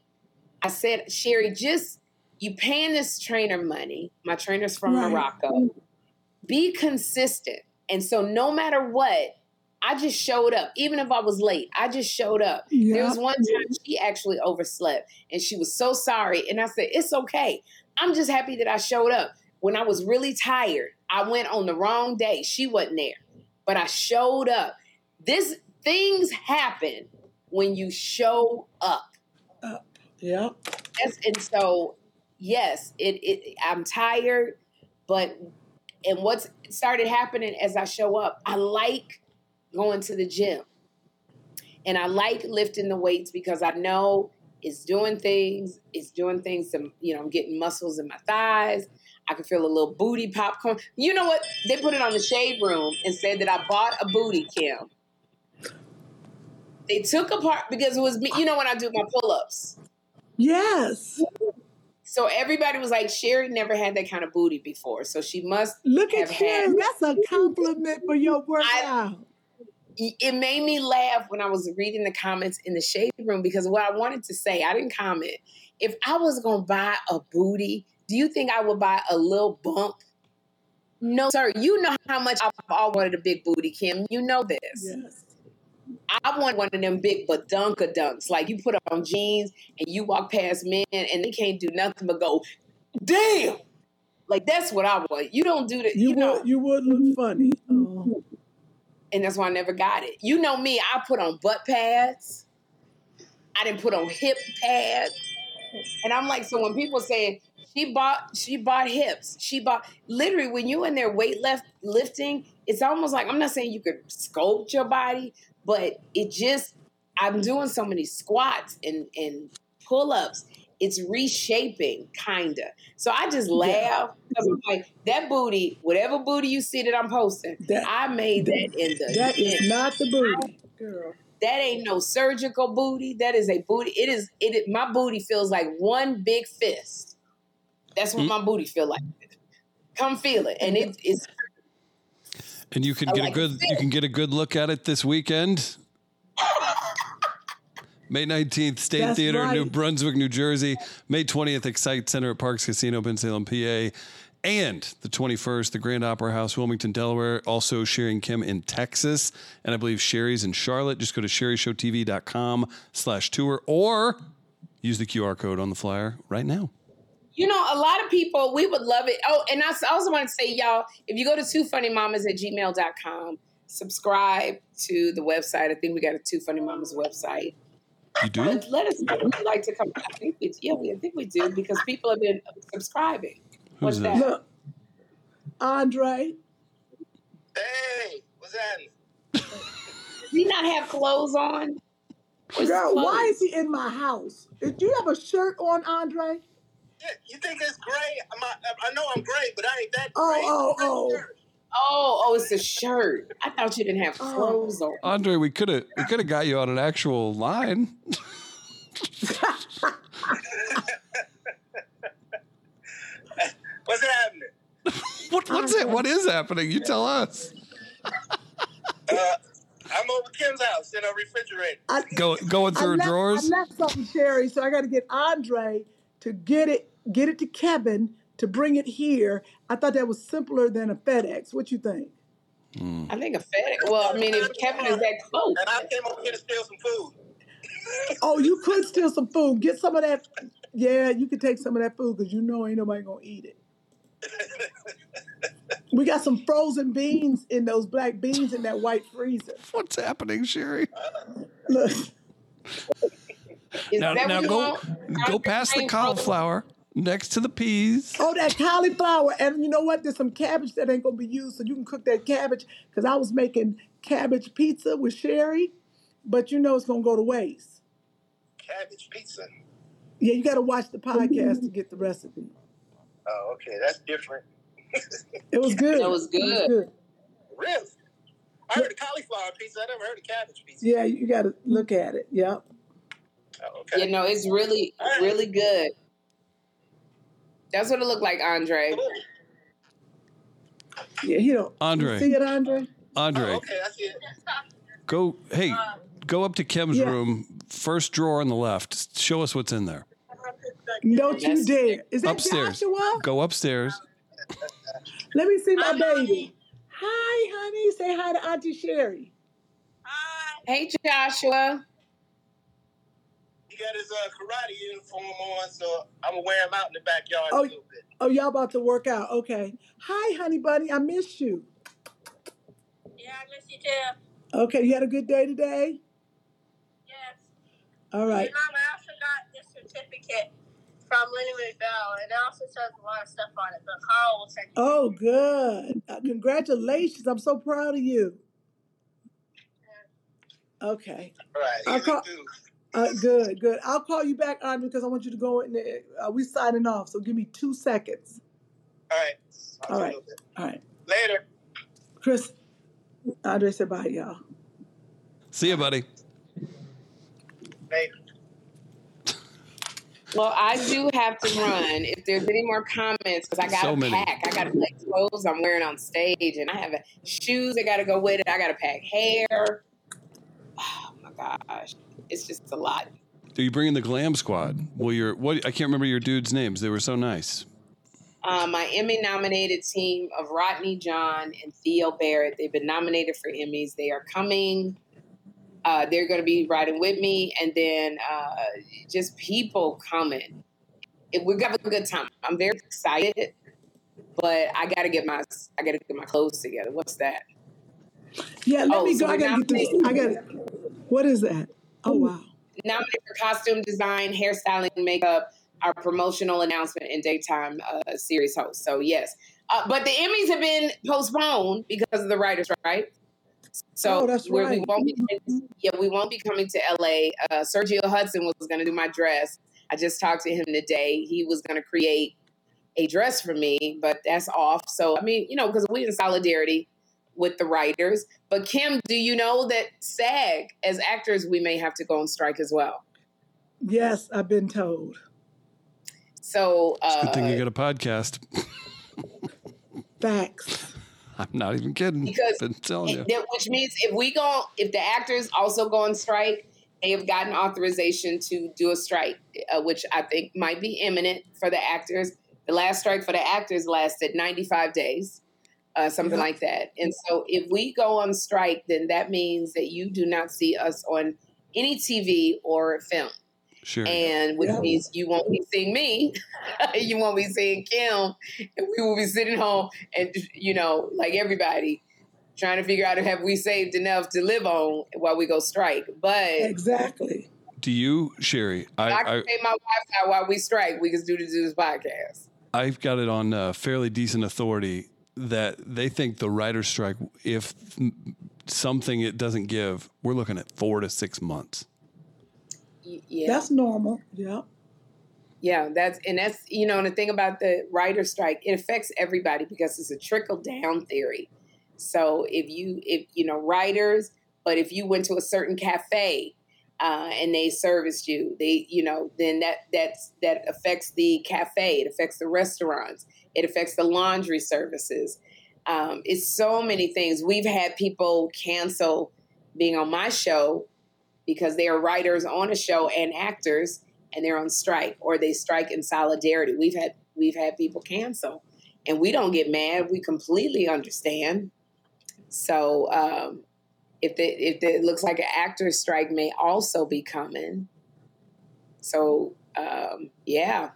I said, Sherri, just you paying this trainer money. My trainer's from right. Morocco. Be consistent. And so no matter what, I just showed up. Even if I was late, I just showed up. Yep. There was one time she actually overslept and she was so sorry. And I said, it's okay. I'm just happy that I showed up. When I was really tired, I went on the wrong day. She wasn't there, but I showed up. This things happen when you show up. Uh, yeah. That's, and so, yes, it, it. I'm tired, but and what's started happening as I show up, I like going to the gym, and I like lifting the weights because I know it's doing things. It's doing things to, you know, I'm getting muscles in my thighs. I could feel a little booty popcorn. You know what? They put it on the Shade Room and said that I bought a booty, Kym. They took apart, because it was me, you know, when I do my pull-ups. Yes. So everybody was like, Sherri never had that kind of booty before, so she must Look have at Sherri, had- that's a compliment for your workout. I, it made me laugh when I was reading the comments in the Shade Room, because what I wanted to say, I didn't comment. If I was going to buy a booty, do you think I would buy a little bump? No, sir. You know how much I've all wanted a big booty, Kym. You know this. Yes. I want one of them big badunkadunks. Like, you put on jeans and you walk past men and they can't do nothing but go, damn. Like, that's what I want. You don't do that. You, you know, would, you would look funny. Oh. And that's why I never got it. You know me. I put on butt pads. I didn't put on hip pads. And I'm like, so when people say, She bought she bought hips. She bought, literally, when you're in there weight left, lifting, it's almost like, I'm not saying you could sculpt your body, but it just, I'm doing so many squats and, and pull-ups. It's reshaping, kind of. So I just laugh. Because I'm like, that booty, whatever booty you see that I'm posting, that, I made that, that in the... That is not the booty, girl. That ain't no surgical booty. That is a booty. It is, It my booty feels like one big fist. That's what my booty feel like. Come feel it, and it is. And you can get like a good, you can get a good look at it this weekend. May nineteenth, State That's Theater, right. New Brunswick, New Jersey. May twentieth, Xcite Center at Parx Casino, Bensalem, P A. and the twenty-first, the Grand Opera House, Wilmington, Delaware, also Sherri and Kym in Texas. And I believe Sherri's in Charlotte. Just go to Sherri Show T V dot com slash tour or use the Q R code on the flyer right now. You know, a lot of people, we would love it. Oh, and I also want to say, y'all, if you go to two funny mamas at gmail dot com, subscribe to the website. I think we got a Two Funny Mamas website. You do? Let, let us know if you'd like to come. I think we, yeah, we, I think we do because people have been subscribing. Who's What's that? that? Look, Andre. Hey, what's happening? Does he not have clothes on? What's Girl, clothes? Why is he in my house? Do you have a shirt on, Andre? Yeah, you think it's gray? I'm not, I know I'm gray, but I ain't that oh, gray. Oh, oh, oh. Oh, oh, it's a shirt. I thought you didn't have clothes on. Andre, we could have we could have got you on an actual line. What's happening? What, what's it? What is happening? You tell us. uh, I'm over Kim's house in a refrigerator. I, Go, going through I her left, drawers? I left something, Sherri, so I got to get Andre to get it, get it to Kevin. To bring it here, I thought that was simpler than a FedEx. What you think? Mm. I think a FedEx. Well, I mean, if Kevin is that close. And I came over here to steal some food. Oh, you could steal some food. Get some of that. Yeah, you could take some of that food because you know ain't nobody going to eat it. We got some frozen beans in those black beans in that white freezer. What's happening, Sherri? Look. Is now that now go, go past the cauliflower. Next to the peas. Oh, that cauliflower. And you know what? There's some cabbage that ain't going to be used, so you can cook that cabbage. Because I was making cabbage pizza with Sherri, but you know it's going to go to waste. Cabbage pizza? Yeah, you got to watch the podcast to get the recipe. Oh, okay. That's different. It was good. It was good. It was good. Really? I heard of cauliflower pizza. I never heard of cabbage pizza. Yeah, you got to look at it. Yep. Oh, okay. You know, it's really, right. really good. That's what it looked like, Andre. Yeah, he don't. Andre, you see it, Andre. Andre, oh, okay, I see it. Go, hey, um, go up to Kim's yeah. room, first drawer on the left. Show us what's in there. Don't you dare! Is that upstairs? Joshua? Go upstairs. Let me see my hi, baby. Hi, honey. Say hi to Auntie Sherri. Hi. Hey, Joshua. He got his uh, karate uniform on, so I'm going to wear him out in the backyard oh, a little bit. Oh, y'all about to work out. Okay. Hi, honey bunny. I missed you. Yeah, I missed you, too. Okay. You had a good day today? Yes. All right. Hey, Mama, I also got this certificate from Lenny McBell, and it also says a lot of stuff on it, but Carl will send you. Oh, good. Uh, congratulations. I'm so proud of you. Yeah. Okay. All right. I'll call- Uh, good, good. I'll call you back, Andre, because I want you to go in there. Uh, we're signing off, so give me two seconds. All right. All right. All right. Later. Chris, Andre said bye, y'all. See you, buddy. Later. Well, I do have to run. If there's any more comments, because I got to so pack. I got to pack clothes I'm wearing on stage, and I have shoes I got to go with it. I got to pack hair. Oh, my gosh. It's just a lot. Are you bringing the glam squad? Well, your what? I can't remember your dudes' names. They were so nice. Uh, my Emmy-nominated team of Rodney John and Theo Barrett. They've been nominated for Emmys. They are coming. Uh, they're going to be riding with me, and then uh, just people coming. We're gonna have a good time. I'm very excited, but I got to get my I got to get my clothes together. What's that? Yeah, let oh, me go. So I got to get this. I got it. What is that? Oh, wow. Nominated for costume design, hairstyling, makeup, our promotional announcement, and daytime uh, series host. So, yes. Uh, but the Emmys have been postponed because of the writers, right? So oh, that's right. We won't be coming, yeah, we won't be coming to L A. Uh, Sergio Hudson was going to do my dress. I just talked to him today. He was going to create a dress for me, but that's off. So, I mean, you know, because we're in solidarity with the writers. But Kym, do you know that SAG, as actors, we may have to go on strike as well? Yes, I've been told. So uh, it's a good thing you got a podcast. Facts. I'm not even kidding. Because, I've been telling you. That, which means if we go, if the actors also go on strike, they have gotten authorization to do a strike, uh, which I think might be imminent for the actors. The last strike for the actors lasted ninety-five days, uh, something yeah. like that. And so if we go on strike, then that means that you do not see us on any T V or film. Sure. And which yeah. means you won't be seeing me, you won't be seeing Kym, and we will be sitting home and, you know, like everybody, trying to figure out if have we saved enough to live on while we go strike. But exactly. Do you, Sherri? I, I can I, pay my Wi-Fi while we strike. We can do the Zeus podcast. I've got it on uh, fairly decent authority that they think the writer's strike, if something it doesn't give, we're looking at four to six months. Yeah. That's normal. Yeah. Yeah. That's, and that's, you know, and the thing about the writer strike, it affects everybody because it's a trickle down theory. So if you, if, you know, writers, but if you went to a certain cafe uh, and they serviced you, they, you know, then that, that's, that affects the cafe. It affects the restaurants. It affects the laundry services. Um, it's so many things. We've had people cancel being on my show because they are writers on a show and actors, and they're on strike, or they strike in solidarity. We've had we've had people cancel, and we don't get mad. We completely understand. So um, if the, if the, it looks like an actor's strike may also be coming, so um, yeah,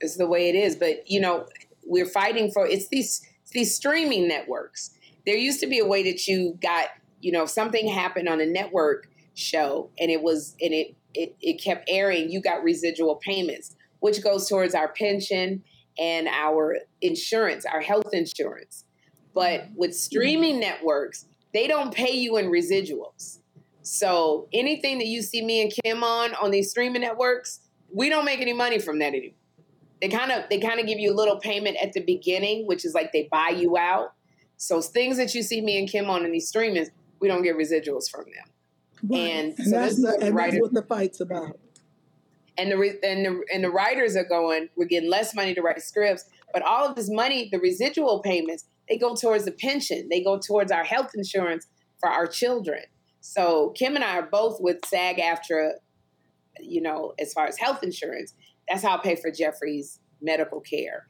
it's the way it is. But you know, we're fighting for it's these it's these streaming networks. There used to be a way that you got, you know, if something happened on a network show and it was and it, it it kept airing, you got residual payments, which goes towards our pension and our insurance, our health insurance. But with streaming networks, they don't pay you in residuals. So anything that you see me and Kym on on these streaming networks, we don't make any money from that anymore. They kind of they kind of give you a little payment at the beginning, which is like they buy you out. So things that you see me and Kym on in these streamings, we don't get residuals from them. Right. And, and so that's, this the, and that's what the fight's about. And the and the and the writers are going, we're getting less money to write scripts, but all of this money, the residual payments, they go towards the pension, they go towards our health insurance for our children. So Kym and I are both with SAG-AFTRA, you know, as far as health insurance. That's how I pay for Jeffrey's medical care.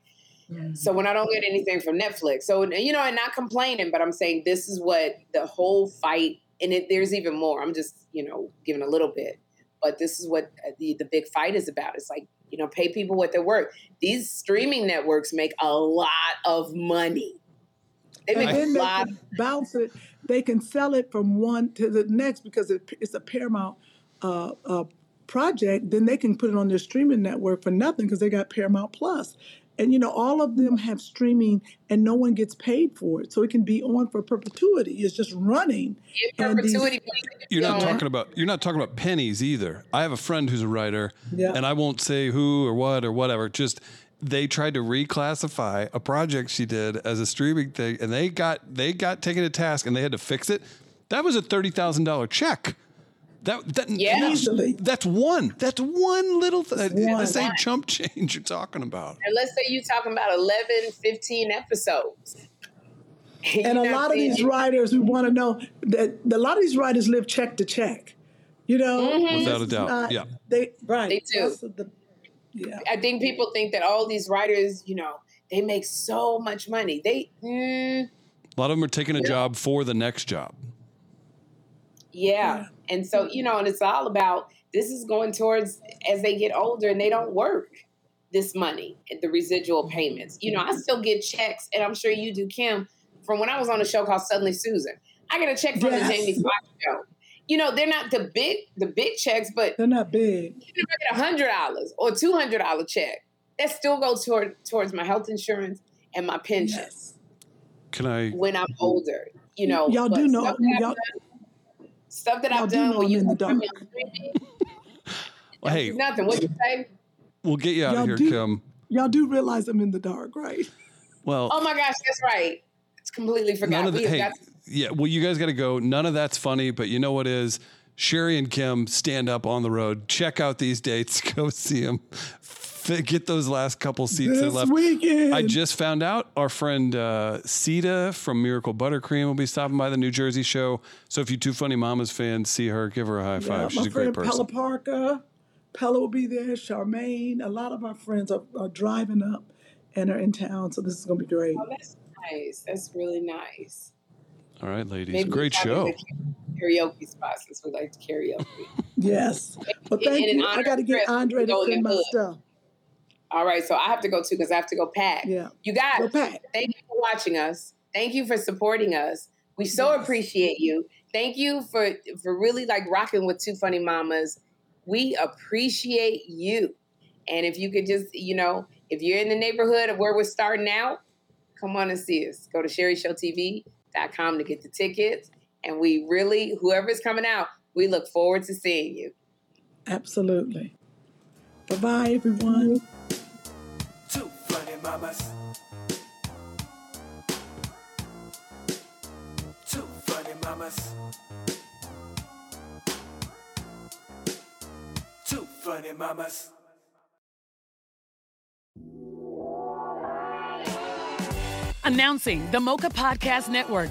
Mm-hmm. So when I don't get anything from Netflix, so you know, and not complaining, but I'm saying this is what the whole fight. And it, there's even more. I'm just, you know, giving a little bit. But this is what the, the big fight is about. It's like, you know, pay people what they're worth. These streaming networks make a lot of money. They make and a lot. They can bounce it. They can sell it from one to the next because it, it's a Paramount uh, uh, project. Then they can put it on their streaming network for nothing because they got Paramount Plus. And, you know, all of them have streaming and no one gets paid for it. So it can be on for perpetuity. It's just running. In perpetuity. These- you're not talking about you're not talking about pennies either. I have a friend who's a writer, yeah. and I won't say who or what or whatever. Just they tried to reclassify a project she did as a streaming thing, and they got they got taken to task and they had to fix it. That was a thirty thousand dollars check. That, that yeah. easily. That's one. That's one little thing. That's a chump change you're talking about. And let's say you're talking about eleven, fifteen episodes. And a lot of these writers, we want to know that a lot of these writers live check to check. You know, mm-hmm. without a doubt. Not, yeah, they right. They do. The, yeah. I think people think that all these writers, you know, they make so much money. They mm, a lot of them are taking a yeah. job for the next job. Yeah. And so, you know, and it's all about this is going towards as they get older and they don't work this money, the residual payments. You know, I still get checks, and I'm sure you do, Kym, from when I was on a show called Suddenly Susan. I got a check from yes. the Jamie Foxx show. You know, they're not the big the big checks, but they're not big. You can get one hundred dollars or two hundred dollars check. That still goes toward, towards my health insurance and my pension. Yes. Can I? When I'm older, you know. Y'all do know. Y'all. Stuff that I'll I've done when you in the dark. Well, hey, nothing. What you say? We'll get you out y'all of here, do, Kym. Y'all do realize I'm in the dark, right? Well, oh my gosh, that's right. It's completely forgotten. Hey, got to- yeah. Well, you guys got to go. None of that's funny, but you know what is? Sherri and Kym stand up on the road. Check out these dates. Go see them. Get those last couple seats this that are left. Weekend. I just found out our friend uh, Sita from Miracle Buttercream will be stopping by the New Jersey show. So if you Two Funny Mamas fans see her, give her a high yeah, five. She's a great person. Pella Parker, Pella will be there. Charmaine, a lot of our friends are, are driving up, and are in town. So this is going to be great. Oh, that's nice. That's really nice. All right, ladies. Maybe great show. Karaoke spots. This was like karaoke. Yes. But thank and, and you. I got to get Andre to send my hood. Stuff. All right. So I have to go too because I have to go pack. Yeah. You guys, thank you for watching us. Thank you for supporting us. We so yes. appreciate you. Thank you for, for really like rocking with Two Funny Mamas. We appreciate you. And if you could just, you know, if you're in the neighborhood of where we're starting out, come on and see us. Go to Sherri Show T V dot com to get the tickets. And we really, whoever's coming out, we look forward to seeing you. Absolutely. Bye-bye, everyone. Two Funny Mamas. Two Funny Mamas. Two Funny Mamas. Announcing the Mocha Podcast Network,